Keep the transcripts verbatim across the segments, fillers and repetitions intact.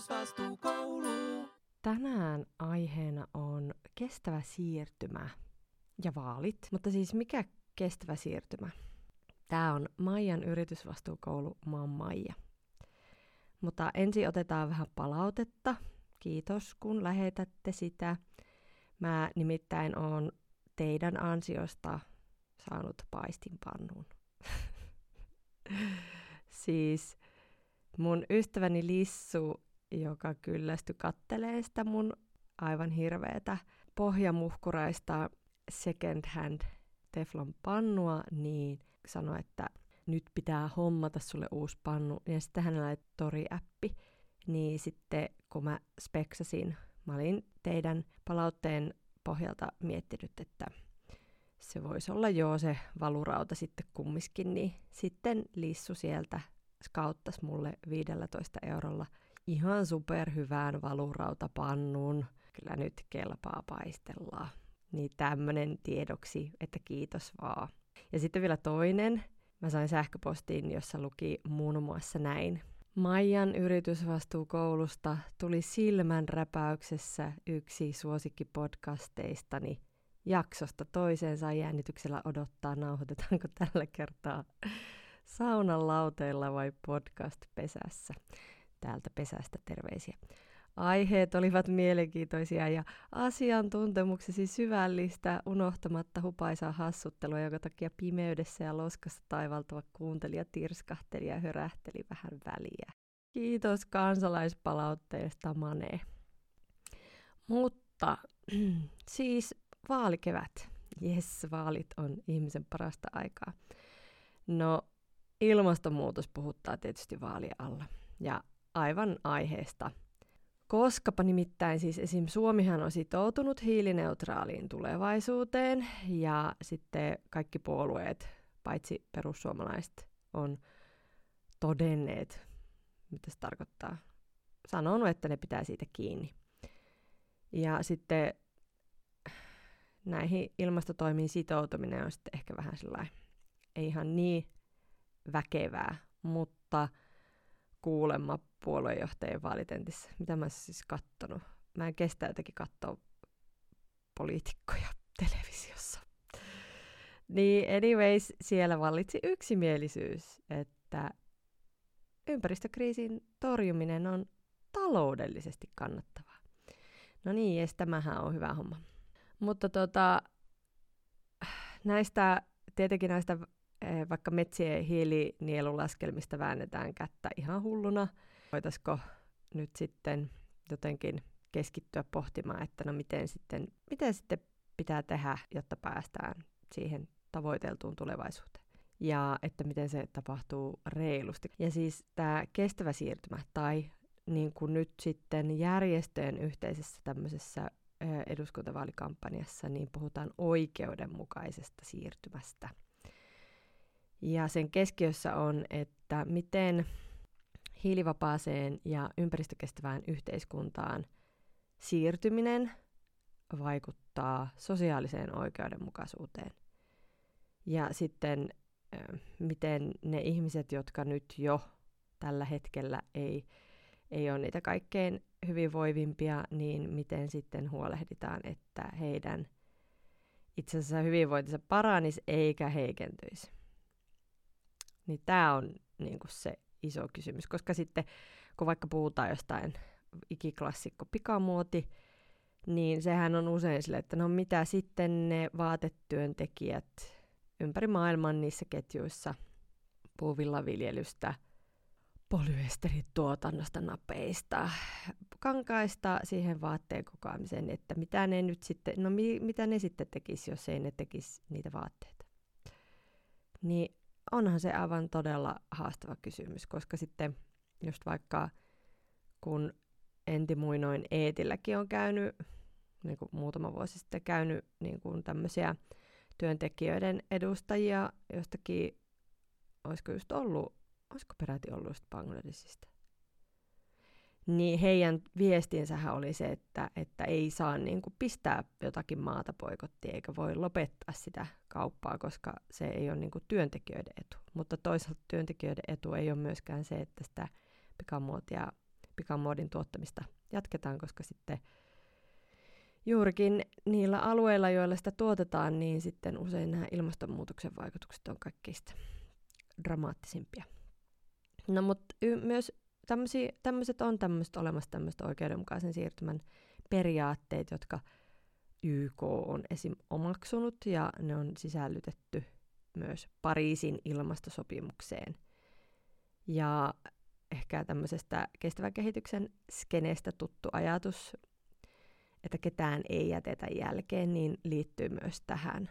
Yritysvastuu koulu. Tänään aiheena on kestävä siirtymä ja vaalit. Mutta siis mikä kestävä siirtymä? Tää on Maijan yritysvastuukoulu. Mä oon Maija. Mutta ensin otetaan vähän palautetta. Kiitos, kun lähetätte sitä. Mä nimittäin oon teidän ansiosta saanut paistinpannun. Siis mun ystäväni Lissu, joka kyllästy kattelee sitä mun aivan hirveetä pohjamuhkuraista second hand Teflon pannua, niin sanoi, että nyt pitää hommata sulle uusi pannu. Ja sitten hänellä oli Tori-appi. Niin sitten kun mä speksasin, mä olin teidän palautteen pohjalta miettinyt, että se voisi olla joo se valurauta sitten kummiskin, niin sitten Lissu sieltä skauttasi mulle viidellätoista eurolla ihan superhyvään valurautapannun. Kyllä nyt kelpaa, paistellaan. Niin tämmönen tiedoksi, että kiitos vaan. Ja sitten vielä toinen. Mä sain sähköpostiin, jossa luki muun muassa näin. Maijan yritysvastuukoulusta tuli silmänräpäyksessä yksi suosikkipodcasteistani. Jaksosta toiseen saa jännityksellä odottaa, nauhoitetaanko tällä kertaa saunan lauteilla vai podcast-pesässä. Täältä pesästä terveisiä. Aiheet olivat mielenkiintoisia ja asiantuntemuksesi syvällistä, unohtamatta hupaisaa hassuttelua, jonka takia pimeydessä ja loskassa taivaltava kuuntelija tirskahteli ja hörähteli vähän väliä. Kiitos kansalaispalautteesta, Mane. Mutta siis vaalikevät. Jes, vaalit on ihmisen parasta aikaa. No, ilmastonmuutos puhuttaa tietysti vaalien alla ja aivan aiheesta. Koskapa nimittäin siis esim. Suomihan on sitoutunut hiilineutraaliin tulevaisuuteen ja sitten kaikki puolueet, paitsi perussuomalaiset, on todenneet, mitä se tarkoittaa, sanonut, että ne pitää siitä kiinni. Ja sitten näihin ilmastotoimiin sitoutuminen on sitten ehkä vähän sellainen, ei ihan niin väkevää, mutta kuulemma puoluejohtajien vaalitentissä. Mitä mä siis kattonut? Mä en kestä jotenkin katsoa poliitikkoja televisiossa. Niin anyways, siellä vallitsi yksimielisyys, että ympäristökriisin torjuminen on taloudellisesti kannattavaa. No niin, jes, tämähän on hyvä homma. Mutta tota, näistä, tietenkin näistä vaikka metsien hiilinielulaskelmista väännetään kättä ihan hulluna. Voitaisiko nyt sitten jotenkin keskittyä pohtimaan, että no miten sitten, miten sitten pitää tehdä, jotta päästään siihen tavoiteltuun tulevaisuuteen. Ja että miten se tapahtuu reilusti. Ja siis tämä kestävä siirtymä tai niin kuin nyt sitten järjestöjen yhteisessä tämmöisessä eduskuntavaalikampanjassa niin puhutaan oikeudenmukaisesta siirtymästä. Ja sen keskiössä on, että miten hiilivapaaseen ja ympäristökestävään yhteiskuntaan siirtyminen vaikuttaa sosiaaliseen oikeudenmukaisuuteen. Ja sitten miten ne ihmiset, jotka nyt jo tällä hetkellä ei, ei ole niitä kaikkein hyvinvoivimpia, niin miten sitten huolehditaan, että heidän itse asiassa hyvinvointinsa paranisi eikä heikentyisi. Niin tämä on niinku se iso kysymys, koska sitten kun vaikka puhutaan jostain ikiklassikko pikamuoti, niin sehän on usein sille, että no mitä sitten ne vaatetyöntekijät ympäri maailman niissä ketjuissa, puuvillaviljelystä, polyesterituotannosta, napeista, kankaista siihen vaatteen kokoamiseen, että mitä ne nyt sitten, no mi, mitä ne sitten tekisi, jos ei ne tekisi niitä vaatteita. Niin onhan se aivan todella haastava kysymys, koska sitten just vaikka kun entimuinoin Eetilläkin on käynyt, niin kuin muutama vuosi sitten käynyt niin kuin tämmöisiä työntekijöiden edustajia jostakin, olisiko just ollut, olisiko peräti ollut just Bangladesista, niin heidän viestinsähän oli se, että, että ei saa niin kuin pistää jotakin maata boikottiin, eikä voi lopettaa sitä kauppaa, koska se ei ole niin kuin työntekijöiden etu. Mutta toisaalta työntekijöiden etu ei ole myöskään se, että sitä pikamuotia, pikamuodin tuottamista jatketaan, koska sitten juurikin niillä alueilla, joilla sitä tuotetaan, niin sitten usein nämä ilmastonmuutoksen vaikutukset on kaikista dramaattisimpia. No mutta y- myös tämmöiset on tämmöiset olemassa tämmöiset oikeudenmukaisen siirtymän periaatteet, jotka Y K on esim. Omaksunut ja ne on sisällytetty myös Pariisin ilmastosopimukseen. Ja ehkä tämmöisestä kestävän kehityksen skeneestä tuttu ajatus, että ketään ei jätetä jälkeen, niin liittyy myös tähän.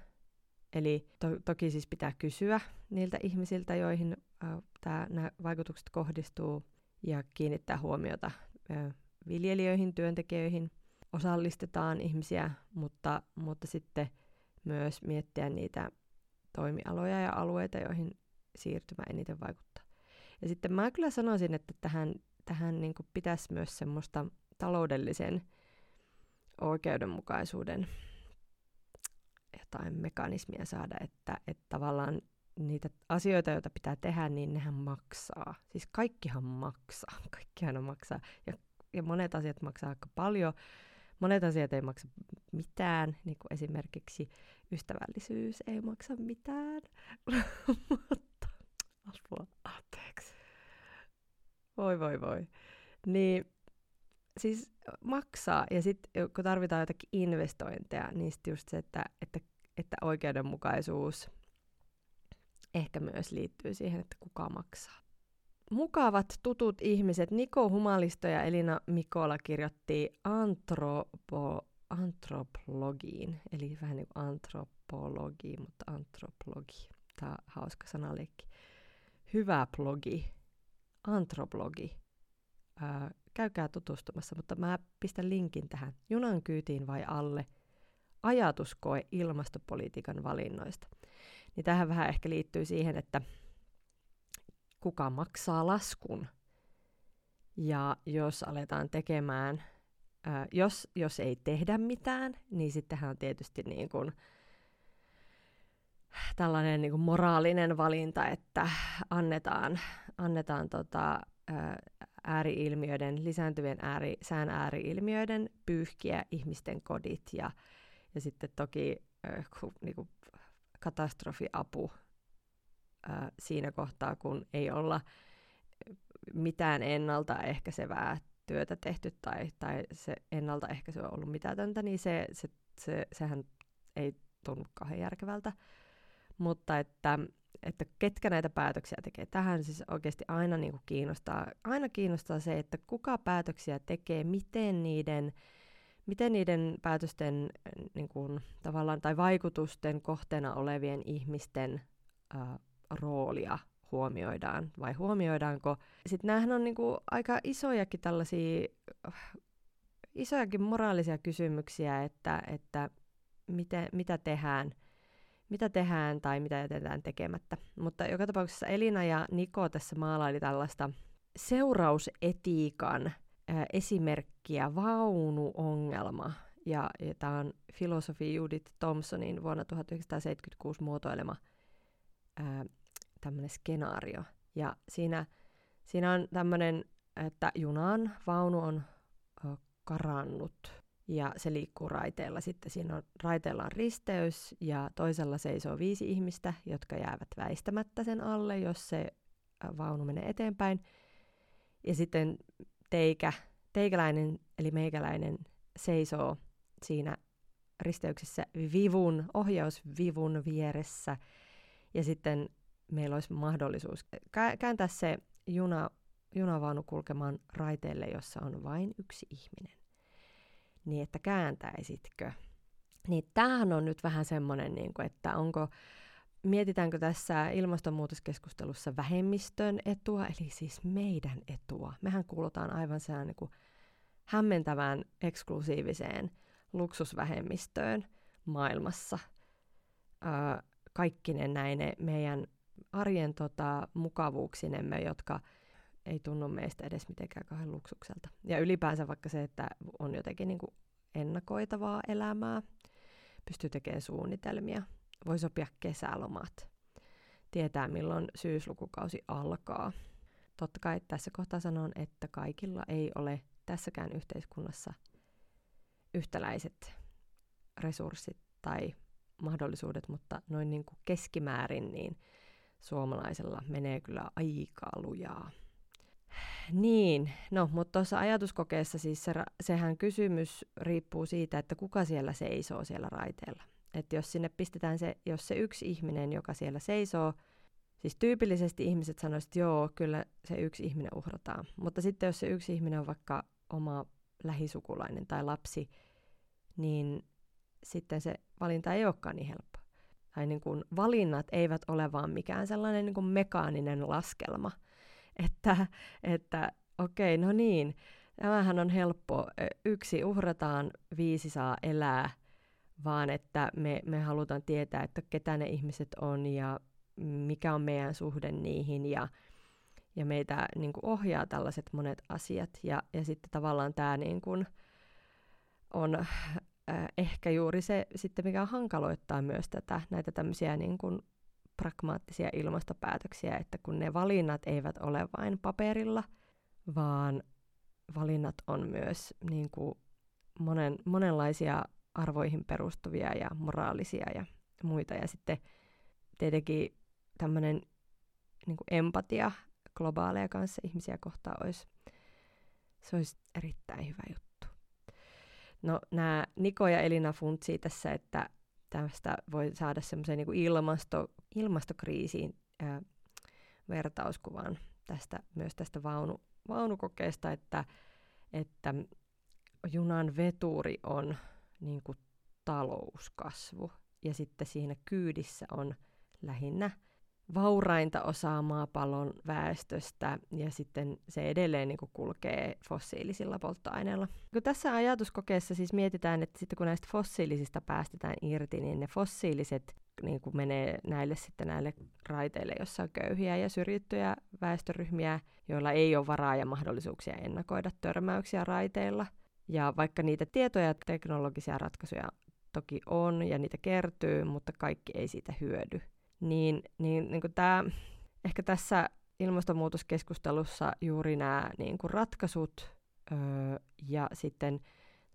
Eli to- toki siis pitää kysyä niiltä ihmisiltä, joihin äh, tää, nämä vaikutukset kohdistuu, ja kiinnittää huomiota äh, viljelijöihin, työntekijöihin. Osallistetaan ihmisiä, mutta, mutta sitten myös miettiä niitä toimialoja ja alueita, joihin siirtymä eniten vaikuttaa. Ja sitten mä kyllä sanoisin, että tähän, tähän niin kuin pitäisi myös semmoista taloudellisen oikeudenmukaisuuden jotain mekanismia saada, että, että tavallaan niitä asioita, joita pitää tehdä, niin nehän maksaa. Siis kaikkihan maksaa, kaikkihan maksaa ja, ja monet asiat maksaa aika paljon. Monet asiat ei maksa mitään, niin kuin esimerkiksi ystävällisyys ei maksa mitään, mutta apua, anteeksi. Voi voi voi. Niin, siis maksaa, ja sitten kun tarvitaan jotakin investointeja, niin sitten just se, että, että, että oikeudenmukaisuus ehkä myös liittyy siihen, että kuka maksaa. Mukavat tutut ihmiset, Niko Humalisto ja Elina Mikola kirjoitti antropo, antropologiin, eli vähän niin kuin antropologi, mutta antropologi. Tämä on hauska sanaleikki. Hyvä blogi, antropologi. Ää, käykää tutustumassa, mutta mä pistän linkin tähän. Junan kyytiin vai alle? Ajatuskoe ilmastopolitiikan valinnoista. Niin tähän vähän ehkä liittyy siihen, että kuka maksaa laskun. Ja jos aletaan tekemään, ää, jos, jos ei tehdä mitään, niin sittenhän on tietysti niin kuin tällainen niin kuin moraalinen valinta, että annetaan, annetaan tota, ää, ääri-ilmiöiden, lisääntyvien ääri, sään ääri-ilmiöiden pyyhkiä ihmisten kodit ja, ja sitten toki ää, ku, niin kuin katastrofiapu ää, siinä kohtaa, kun ei olla mitään ennaltaehkäisevää työtä tehty tai, tai se ennaltaehkäisy on ollut mitätöntä, niin se, se, se, sehän ei tunnu kauhean järkevältä, mutta että, että ketkä näitä päätöksiä tekee. Tähän siis oikeasti aina niin kuin kiinnostaa, aina kiinnostaa se, että kuka päätöksiä tekee, miten niiden, miten niiden päätösten niin kuin, tavallaan, tai vaikutusten kohteena olevien ihmisten ää, roolia huomioidaan, vai huomioidaanko. Sitten näähän on niin kuin aika isojakin tällaisia, isojakin moraalisia kysymyksiä, että, että Mitä, mitä, tehdään, mitä tehdään tai mitä jätetään tekemättä. Mutta joka tapauksessa Elina ja Niko tässä maalaili tällaista seurausetiikan äh, esimerkkiä, vaunuongelma. Ja, ja tämä on filosofi Judith Thompsonin vuonna tuhatyhdeksänsataaseitsemänkymmentäkuusi muotoilema äh, tämmöinen skenaario. Ja siinä, siinä on tämmöinen, että junan vaunu on äh, karannut. Ja se liikkuu raiteilla. Sitten siinä on, raiteilla on risteys ja toisella seisoo viisi ihmistä, jotka jäävät väistämättä sen alle, jos se vaunu menee eteenpäin. Ja sitten teikä, teikäläinen eli meikäläinen seisoo siinä risteyksessä vivun, ohjausvivun vieressä. Ja sitten meillä olisi mahdollisuus kääntää se juna, junavaunu kulkemaan raiteelle, jossa on vain yksi ihminen. Niin, että kääntäisitkö. Niin tämähän on nyt vähän semmoinen, niin kuin, että onko, mietitäänkö tässä ilmastonmuutoskeskustelussa vähemmistön etua, eli siis meidän etua. Mehän kuulutaan aivan sehän niin kuin hämmentävään eksklusiiviseen luksusvähemmistöön maailmassa. Öö, kaikkinen näine meidän arjen tota, mukavuuksinemme, jotka ei tunnu meistä edes mitenkään kauhean luksukselta. Ja ylipäänsä vaikka se, että on jotenkin niin kuin ennakoitavaa elämää, pystyy tekemään suunnitelmia, voi sopia kesälomat, tietää milloin syyslukukausi alkaa. Totta kai tässä kohtaa sanon, että kaikilla ei ole tässäkään yhteiskunnassa yhtäläiset resurssit tai mahdollisuudet, mutta noin niin kuin keskimäärin niin suomalaisella menee kyllä aika lujaa. Niin, no, mutta tuossa ajatuskokeessa siis se, sehän kysymys riippuu siitä, että kuka siellä seisoo siellä raiteella. Että jos sinne pistetään se, jos se yksi ihminen, joka siellä seisoo, siis tyypillisesti ihmiset sanoisivat, että joo, kyllä se yksi ihminen uhrataan. Mutta sitten jos se yksi ihminen on vaikka oma lähisukulainen tai lapsi, niin sitten se valinta ei olekaan niin helppo. Tai niin kuin valinnat eivät ole vaan mikään sellainen niin kuin mekaaninen laskelma. Että, että okei, okay, no niin, tämähän on helppo. Yksi uhrataan, viisi saa elää, vaan että me, me halutaan tietää, että ketä ne ihmiset on ja mikä on meidän suhde niihin. Ja, ja meitä niin kuin ohjaa tällaiset monet asiat. Ja, ja sitten tavallaan tämä niin kuin on... Ehkä juuri se, sitten mikä hankaloittaa myös tätä, näitä tämmöisiä niin kuin pragmaattisia ilmastopäätöksiä, että kun ne valinnat eivät ole vain paperilla, vaan valinnat on myös niin kuin monen, monenlaisia arvoihin perustuvia ja moraalisia ja muita. Ja sitten tietenkin tämmöinen niin kuin empatia globaaleja kanssa ihmisiä kohtaan olisi, se olisi erittäin hyvä juttu. No, nämä Niko ja Elina funtsii tässä, että tästä voi saada semmoisen niin kuin ilmasto, ilmastokriisiin ää, vertauskuvan tästä, myös tästä vaunu, vaunukokeesta, että, että junan veturi on niin kuin talouskasvu ja sitten siinä kyydissä on lähinnä vaurainta osaa maapallon väestöstä, ja sitten se edelleen niin kuin kulkee fossiilisilla polttoaineilla. Kun tässä ajatuskokeessa siis mietitään, että sitten kun näistä fossiilisista päästetään irti, niin ne fossiiliset niin kuin menee näille, sitten näille raiteille, jossa on köyhiä ja syrjittyjä väestöryhmiä, joilla ei ole varaa ja mahdollisuuksia ennakoida törmäyksiä raiteilla. Ja vaikka niitä tietoja ja teknologisia ratkaisuja toki on, ja niitä kertyy, mutta kaikki ei siitä hyödy. Niin, niin, niin kuin tää, ehkä tässä ilmastonmuutoskeskustelussa juuri nämä niin kuin ratkaisut öö, ja sitten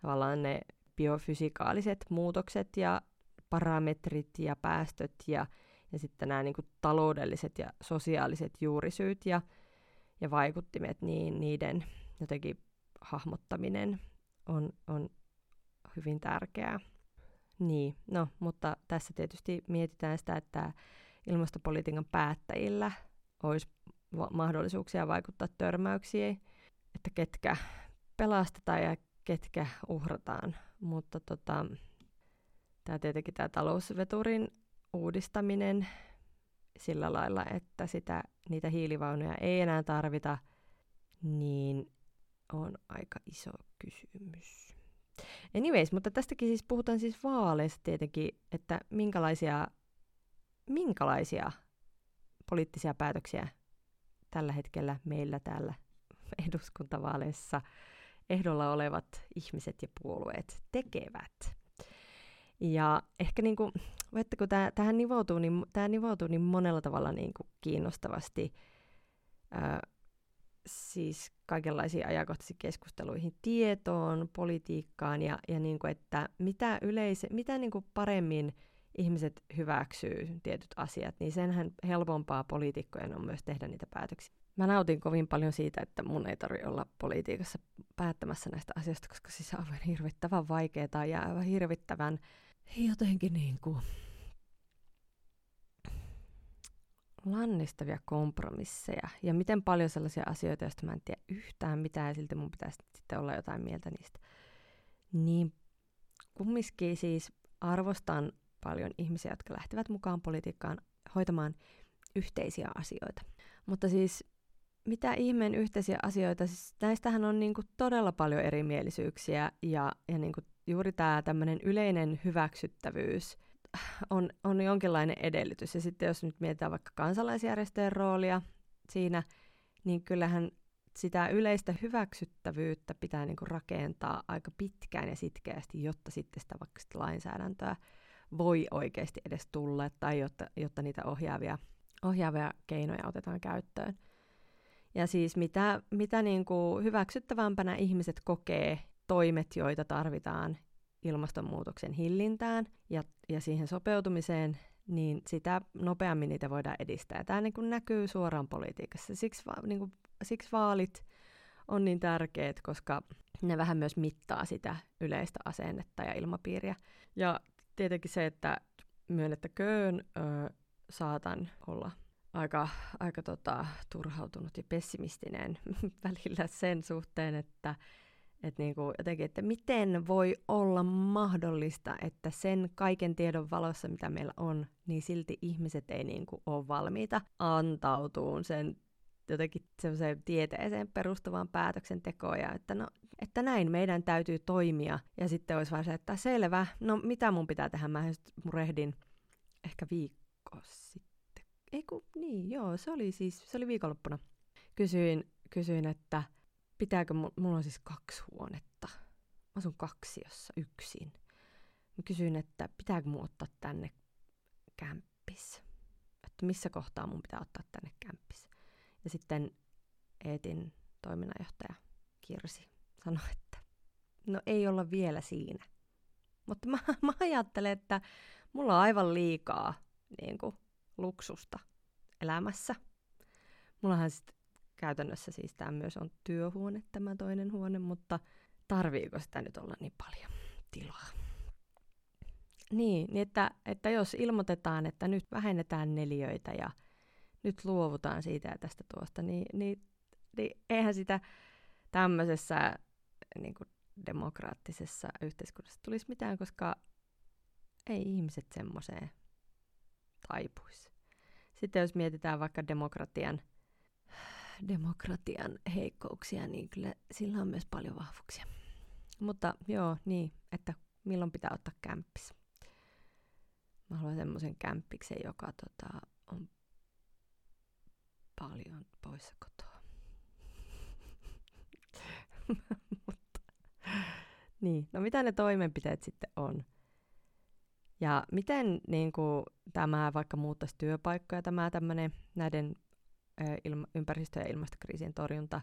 tavallaan ne biofysikaaliset muutokset ja parametrit ja päästöt ja, ja sitten nämä niin kuin taloudelliset ja sosiaaliset juurisyyt ja, ja vaikuttimet, niin niiden jotenkin hahmottaminen on, on hyvin tärkeää. Niin, no, mutta tässä tietysti mietitään sitä, että ilmastopolitiikan päättäjillä olisi va- mahdollisuuksia vaikuttaa törmäyksiin, että ketkä pelastetaan ja ketkä uhrataan. Mutta tota, tämä tietenkin tämä talousveturin uudistaminen sillä lailla, että sitä, niitä hiilivaunuja ei enää tarvita, niin on aika iso kysymys. Anyways, mutta tästäkin siis puhutaan siis vaaleista tietenkin, että minkälaisia, minkälaisia poliittisia päätöksiä tällä hetkellä meillä täällä eduskuntavaaleissa ehdolla olevat ihmiset ja puolueet tekevät. Ja ehkä niin kuin, että kun tää, tähän nivoutuu, niin tämä nivoutuu niin monella tavalla niin kuin kiinnostavasti äh, siis kaikenlaisiin ajankohtaisiin keskusteluihin, tietoon, politiikkaan ja, ja niin kuin, että mitä, yleise, mitä niin kuin paremmin ihmiset hyväksyy tietyt asiat, niin senhän helpompaa poliitikkojen on myös tehdä niitä päätöksiä. Mä nautin kovin paljon siitä, että mun ei tarvitse olla politiikassa päättämässä näistä asioista, koska siis se on aivan hirvittävän vaikeaa ja aivan hirvittävän jotenkin niin kuin lannistavia kompromisseja ja miten paljon sellaisia asioita, joista mä en tiedä yhtään mitään ja silti mun pitäisi sitten olla jotain mieltä niistä. Niin kumminkin siis arvostan paljon ihmisiä, jotka lähtevät mukaan politiikkaan hoitamaan yhteisiä asioita. Mutta siis mitä ihmeen yhteisiä asioita, siis näistähän on niinku todella paljon erimielisyyksiä ja, ja niinku juuri tämä tämmöinen yleinen hyväksyttävyys On, on jonkinlainen edellytys. Ja sitten jos nyt mietitään vaikka kansalaisjärjestöjen roolia siinä, niin kyllähän sitä yleistä hyväksyttävyyttä pitää niinku rakentaa aika pitkään ja sitkeästi, jotta sitten sitä vaikka sitä lainsäädäntöä voi oikeasti edes tulla, tai jotta, jotta niitä ohjaavia, ohjaavia keinoja otetaan käyttöön. Ja siis mitä, mitä niin kuin hyväksyttävämpänä ihmiset kokee toimet, joita tarvitaan ilmastonmuutoksen hillintään ja, ja siihen sopeutumiseen, niin sitä nopeammin niitä voidaan edistää. Tämä niin kuin näkyy suoraan politiikassa. Siksi, niin kuin, siksi vaalit on niin tärkeät, koska ne vähän myös mittaa sitä yleistä asennetta ja ilmapiiriä. Ja tietenkin se, että myönnettäköön ö, saatan olla aika, aika tota, turhautunut ja pessimistinen välillä sen suhteen, että Et niin kuin jotenkin, että miten voi olla mahdollista, että sen kaiken tiedon valossa, mitä meillä on, niin silti ihmiset ei niin kuin ole valmiita antautumaan sen jotenkin semmoiseen tieteeseen perustuvaan päätöksentekoon. Ja että, no, että näin meidän täytyy toimia. Ja sitten olisi vaan se, että selvä, no mitä mun pitää tehdä? Mä just murehdin ehkä viikko sitten. Ei kun, niin joo, se oli siis, se oli viikonloppuna. Kysyin, kysyin että... Pitääkö, mulla on siis kaksi huonetta. Mä asun kaksiossa yksin. Mä kysyin, että pitääkö mun ottaa tänne kämppis? Että missä kohtaa mun pitää ottaa tänne kämppis? Ja sitten Eetin toiminnanjohtaja Kirsi sanoi, että no ei olla vielä siinä. Mutta mä, mä ajattelen, että mulla on aivan liikaa niin kuin, luksusta elämässä. Mullahan sitten käytännössä siis tämä myös on työhuone, tämä toinen huone, mutta tarviiko sitä nyt olla niin paljon tilaa? Niin, niin että, että jos ilmoitetaan, että nyt vähennetään neliöitä ja nyt luovutaan siitä ja tästä tuosta, niin, niin, niin eihän sitä tämmöisessä niin kuin demokraattisessa yhteiskunnassa tulisi mitään, koska ei ihmiset semmoiseen taipuisi. Sitten jos mietitään vaikka demokratian demokratian heikkouksia, niin kyllä sillä on myös paljon vahvuuksia. Mutta joo, niin, että milloin pitää ottaa kämppis. Mä haluan semmoisen kämppiksen, joka tota, on paljon poissa kotoa. Mutta, niin, no mitä ne toimenpiteet sitten on? Ja miten niin kuin, tämä vaikka muuttaisi työpaikkoja, tämä tämmöinen näiden Ilma, ympäristö- ja ilmastokriisin torjunta,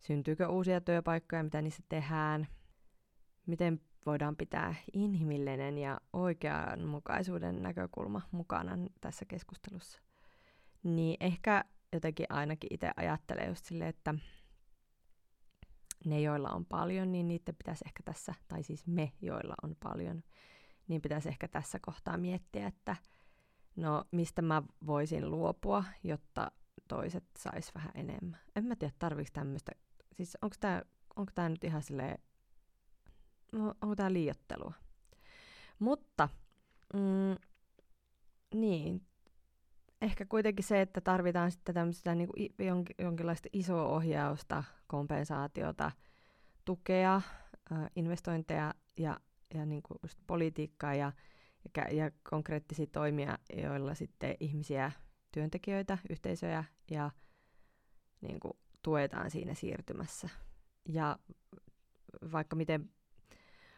syntyykö uusia työpaikkoja, mitä niissä tehdään, miten voidaan pitää inhimillinen ja oikeanmukaisuuden näkökulma mukana tässä keskustelussa. Niin ehkä jotenkin ainakin itse ajattelen just silleen, että ne, joilla on paljon, niin niiden pitäisi ehkä tässä, tai siis me, joilla on paljon, niin pitäisi ehkä tässä kohtaa miettiä, että no mistä mä voisin luopua, jotta toiset sais vähän enemmän. En mä tiedä, tarviiko tämmöistä. Siis onko tää, onko tää nyt ihan silleen, onko tää liioittelua? Mutta, mm, niin, ehkä kuitenkin se, että tarvitaan sitten tämmöistä niinku jonkinlaista isoa ohjausta, kompensaatiota, tukea, äh, investointeja ja, ja niinku just politiikkaa ja, ja, ja konkreettisia toimia, joilla sitten ihmisiä, työntekijöitä, yhteisöjä ja niin kuin, tuetaan siinä siirtymässä. Ja vaikka miten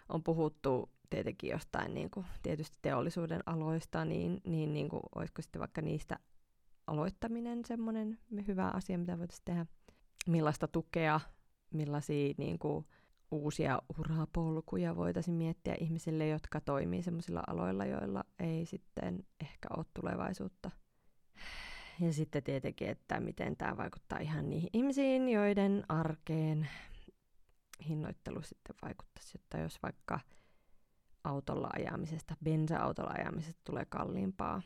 on puhuttu tietenkin jostain niin kuin, tietysti teollisuuden aloista, niin, niin, niin kuin, olisiko sitten vaikka niistä aloittaminen semmoinen hyvä asia, mitä voitaisiin tehdä. Millaista tukea, millaisia niin kuin, uusia urapolkuja voitaisiin miettiä ihmisille, jotka toimii semmoisilla aloilla, joilla ei sitten ehkä ole tulevaisuutta. Ja sitten tietenkin, että miten tämä vaikuttaa ihan niihin ihmisiin, joiden arkeen hinnoittelu sitten vaikuttaisi. Että jos vaikka autolla ajamisesta, bensa-autolla ajamisesta tulee kalliimpaa,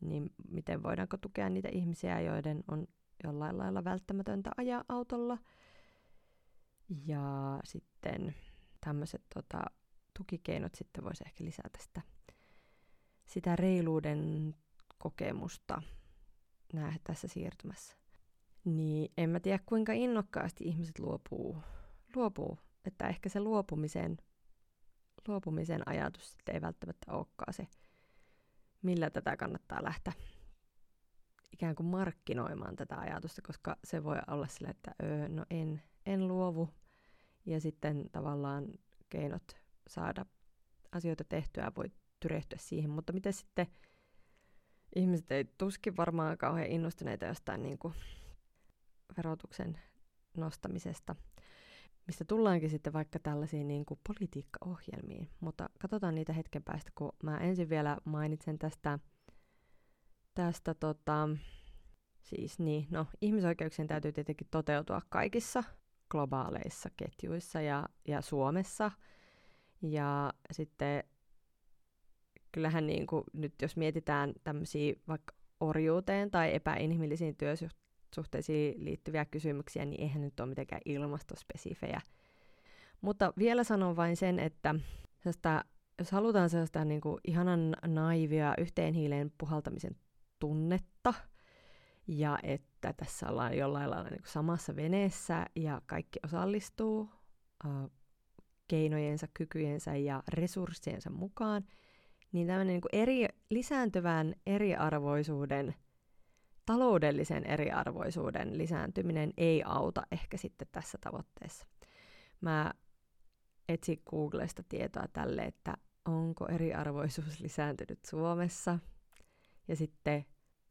niin miten voidaanko tukea niitä ihmisiä, joiden on jollain lailla välttämätöntä ajaa autolla. Ja sitten tämmöiset tota, tukikeinot sitten voisi ehkä lisätä sitä, sitä reiluuden kokemusta nähdä tässä siirtymässä. Niin en mä tiedä, kuinka innokkaasti ihmiset luopuu. luopuu. Että ehkä se luopumisen, luopumisen ajatus sitten ei välttämättä olekaan se, millä tätä kannattaa lähteä ikään kuin markkinoimaan tätä ajatusta, koska se voi olla sillä, että öö, no en, en luovu. Ja sitten tavallaan keinot saada asioita tehtyä voi tyrehtyä siihen. Mutta miten sitten ihmiset ei tuskin varmaan kauhean innostuneita jostain niin kuin verotuksen nostamisesta, mistä tullaankin sitten vaikka tällaisiin niin kuin politiikkaohjelmiin. Mutta katsotaan niitä hetken päästä, kun mä ensin vielä mainitsen tästä, tästä tota, siis niin, no, ihmisoikeuksien täytyy tietenkin toteutua kaikissa globaaleissa ketjuissa ja, ja Suomessa. Ja sitten kyllähän niin kuin nyt jos mietitään tämmöisiä vaikka orjuuteen tai epäinhimillisiin työsuhteisiin liittyviä kysymyksiä, niin eihän nyt ole mitenkään ilmastospesifejä. Mutta vielä sanon vain sen, että jos halutaan sellaista niin kuin ihanan naivia yhteen hiileen puhaltamisen tunnetta, ja että tässä ollaan jollain lailla niin kuin samassa veneessä ja kaikki osallistuu äh, keinojensa, kykyjensä ja resurssiensa mukaan, niin tämmöinen niin kuin eri, lisääntyvän eriarvoisuuden, taloudellisen eriarvoisuuden lisääntyminen ei auta ehkä sitten tässä tavoitteessa. Mä etsin Googlesta tietoa tälle, että onko eriarvoisuus lisääntynyt Suomessa, ja sitten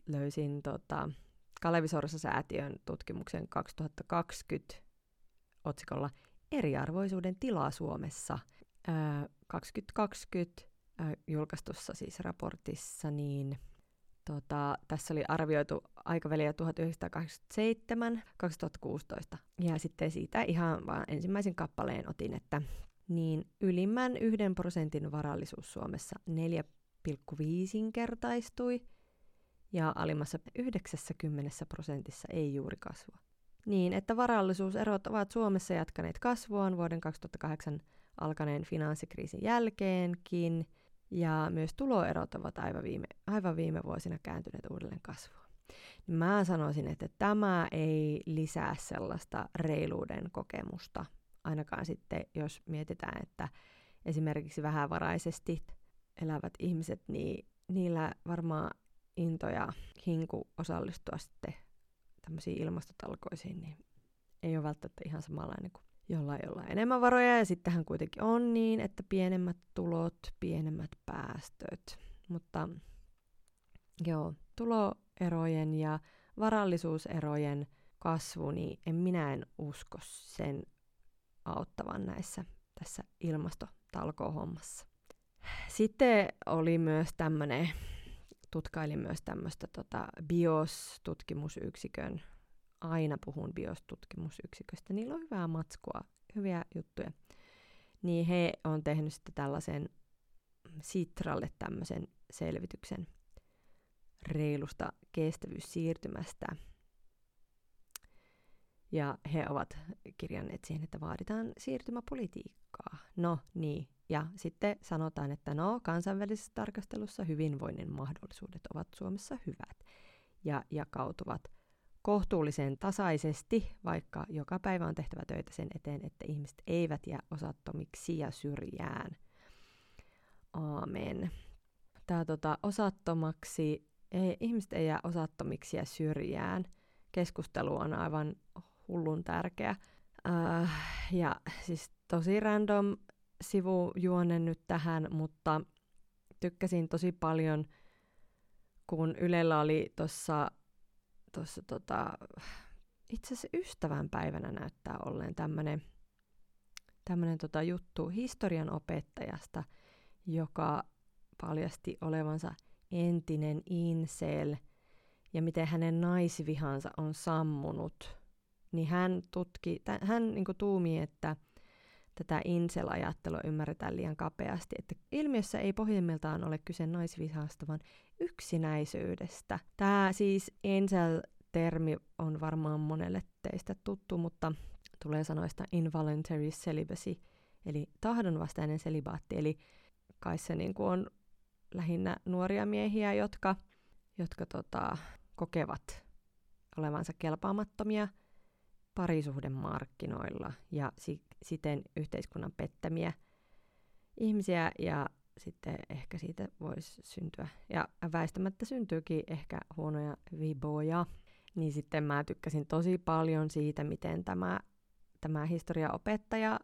löysin tota, Kalevi Sorsa-säätiön tutkimuksen kaksituhattakaksikymmentä otsikolla Eriarvoisuuden tila Suomessa ää, kaksituhattakaksikymmentä ää, julkaistussa siis raportissa, niin tota, tässä oli arvioitu aikaväliä tuhatyhdeksänsataakahdeksankymmentäseitsemän - kaksituhattakuusitoista. Ja sitten siitä ihan vaan ensimmäisen kappaleen otin, että niin ylimmän yhden prosentin varallisuus Suomessa neljä pilkku viisi kertaistui, ja alimmassa yhdeksänkymmentä prosentissa ei juuri kasvua. Niin, että varallisuuserot ovat Suomessa jatkaneet kasvuaan vuoden kaksituhattakahdeksan alkaneen finanssikriisin jälkeenkin, ja myös tuloerot ovat aivan viime, aivan viime vuosina kääntyneet uudelleen kasvuun. Mä sanoisin, että tämä ei lisää sellaista reiluuden kokemusta, ainakaan sitten jos mietitään, että esimerkiksi vähävaraisesti elävät ihmiset, niin niillä varmaan into ja hinku osallistua sitten tämmöisiin ilmastotalkoisiin, niin ei ole välttämättä ihan samanlainen kuin jollain jollain enemmän varoja, ja sittenhän kuitenkin on niin, että pienemmät tulot, pienemmät päästöt, mutta joo, tuloerojen ja varallisuuserojen kasvu, niin en minä en usko sen auttavan näissä tässä ilmastotalkohommassa. Sitten oli myös tämmöinen Tutkailin myös tämmöistä tota, BIOS-tutkimusyksikön, aina puhun BIOS-tutkimusyksiköstä, niillä on hyvää matskua, hyviä juttuja. Niin he on tehnyt sitten tällaisen Sitralle tämmöisen selvityksen reilusta kestävyyssiirtymästä. Ja he ovat kirjanneet siihen, että vaaditaan siirtymäpolitiikkaa. No niin. Ja sitten sanotaan, että no, kansainvälisessä tarkastelussa hyvinvoinnin mahdollisuudet ovat Suomessa hyvät ja jakautuvat kohtuullisen tasaisesti, vaikka joka päivä on tehtävä töitä sen eteen, että ihmiset eivät jää osattomiksi ja syrjään. Aamen. Tämä tota, osattomaksi, ei, ihmiset ei jää osattomiksi ja syrjään. Keskustelu on aivan hullun tärkeä. Äh, ja siis tosi random sivujuonen nyt tähän, mutta tykkäsin tosi paljon, kun Ylellä oli tuossa, tota, itse asiassa ystävänpäivänä näyttää olleen tämmöinen tämmönen tota juttu historian opettajasta, joka paljasti olevansa entinen incel ja miten hänen naisvihansa on sammunut. Niin hän tutki, hän niinku tuumii, että tätä incel-ajattelua ymmärretään liian kapeasti, että ilmiössä ei pohjimmiltaan ole kyse naisvihasta, vaan yksinäisyydestä. Tämä siis incel-termi on varmaan monelle teistä tuttu, mutta tulee sanoista involuntary celibacy, eli tahdonvastainen selibaatti. Eli kai se niin kuin on lähinnä nuoria miehiä, jotka, jotka tota, kokevat olevansa kelpaamattomia parisuhdemarkkinoilla ja si- siten yhteiskunnan pettämiä ihmisiä, ja sitten ehkä siitä voisi syntyä, ja väistämättä syntyykin ehkä huonoja viboja, niin sitten mä tykkäsin tosi paljon siitä, miten tämä, tämä historiaopettaja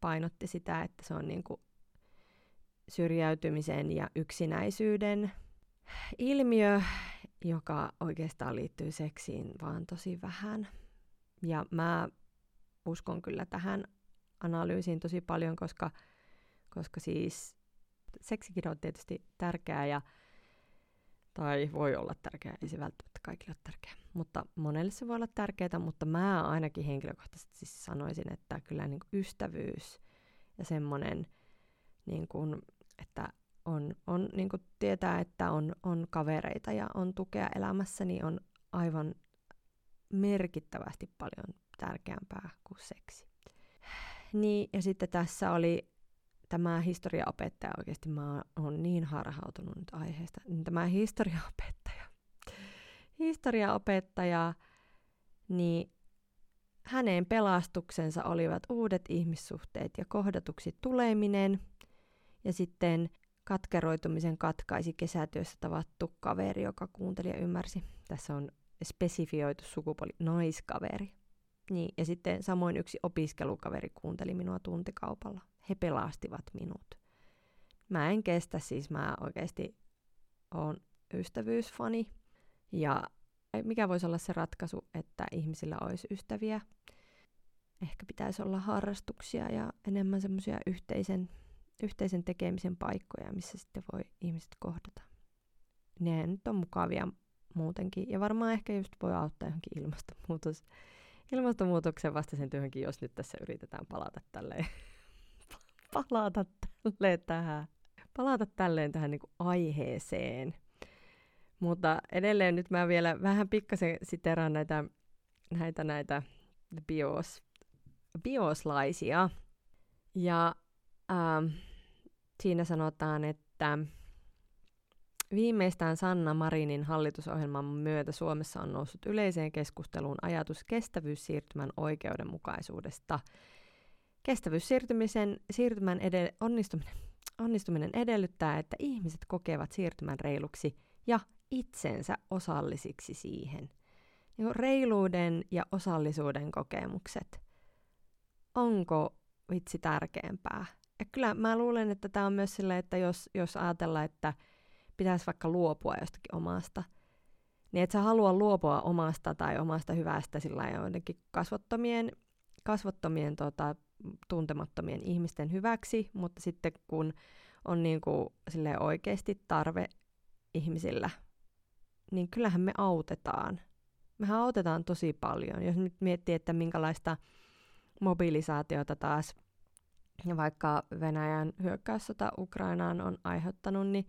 painotti sitä, että se on niin kuin syrjäytymisen ja yksinäisyyden ilmiö, joka oikeastaan liittyy seksiin vaan tosi vähän. Ja mä uskon kyllä tähän analyysiin tosi paljon, koska, koska siis seksikin on tietysti tärkeää ja tai voi olla tärkeää, ei se välttämättä kaikille ole tärkeää, mutta monelle se voi olla tärkeää, mutta mä ainakin henkilökohtaisesti siis sanoisin, että kyllä niin kuin ystävyys ja semmoinen, niin kuin, että on, on niin kuin tietää, että on, on kavereita ja on tukea elämässä, niin on aivan merkittävästi paljon tärkeämpää kuin seksi. Niin, ja sitten tässä oli tämä historiaopettaja, oikeasti mä oon niin harhautunut nyt aiheesta, tämä historiaopettaja, historiaopettaja, niin hänen pelastuksensa olivat uudet ihmissuhteet ja kohdatuksi tuleminen, ja sitten katkeroitumisen katkaisi kesätyössä tavattu kaveri, joka kuunteli ja ymmärsi. Tässä on spesifioitu sukupuoli, naiskaveri. Niin, ja sitten samoin yksi opiskelukaveri kuunteli minua tuntikaupalla. He pelastivat minut. Mä en kestä, siis mä oikeasti oon ystävyysfani. Ja mikä voisi olla se ratkaisu, että ihmisillä olisi ystäviä? Ehkä pitäisi olla harrastuksia ja enemmän semmoisia yhteisen, yhteisen tekemisen paikkoja, missä sitten voi ihmiset kohdata. Ne nyt on mukavia muutenkin. Ja varmaan ehkä just voi auttaa johonkin ilmastonmuutos. Ilmastonmuutoksen vastaisen työhönkin, jos nyt tässä yritetään palata tälleen, palata tälleen tähän, palata tälleen tähän niin kuin aiheeseen. Mutta edelleen nyt mä vielä vähän pikkasen siteraan näitä, näitä, näitä bios, bioslaisia. Ja ähm, siinä sanotaan, että viimeistään Sanna Marinin hallitusohjelman myötä Suomessa on noussut yleiseen keskusteluun ajatus kestävyyssiirtymän oikeudenmukaisuudesta. Kestävyyssiirtymisen siirtymän edel, onnistuminen, onnistuminen edellyttää, että ihmiset kokevat siirtymän reiluksi ja itsensä osallisiksi siihen. Niin reiluuden ja osallisuuden kokemukset. Onko vitsi tärkeämpää? Ja kyllä mä luulen, että tämä on myös silleen, että jos, jos ajatellaan, että pitäisi vaikka luopua jostakin omasta, niin et sä halua luopua omasta tai omasta hyvästä sillä joidenkin kasvottomien, kasvottomien tota, tuntemattomien ihmisten hyväksi, mutta sitten kun on niinku, silleen oikeasti tarve ihmisillä, niin kyllähän me autetaan. Mehän autetaan tosi paljon. Jos nyt miettii, että minkälaista mobilisaatiota taas vaikka Venäjän hyökkäyssota Ukrainaan on aiheuttanut, niin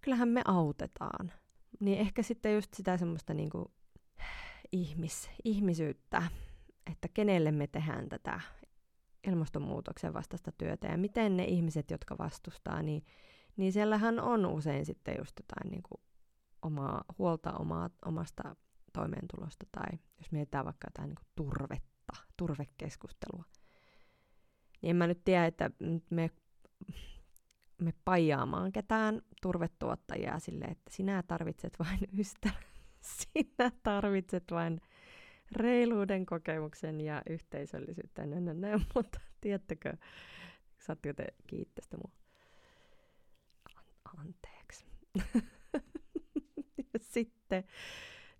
kyllähän me autetaan. Niin ehkä sitten just sitä semmoista niinku ihmis, ihmisyyttä, että kenelle me tehdään tätä ilmastonmuutoksen vastaista työtä ja miten ne ihmiset, jotka vastustaa, niin, niin siellähän on usein sitten just jotain niinku omaa huolta omaa, omasta toimeentulosta tai jos mietitään vaikka jotain niinku turvetta, turvekeskustelua. Niin en mä nyt tiedä, että me... me paijaamaan ketään turvetuottajia sille, että sinä tarvitset vain ystävän, sinä tarvitset vain reiluuden kokemuksen ja yhteisöllisyyttä, nö, nö, nö. Mutta tiedättekö, saatteko te kiittästä mua? An- anteeksi. Sitten,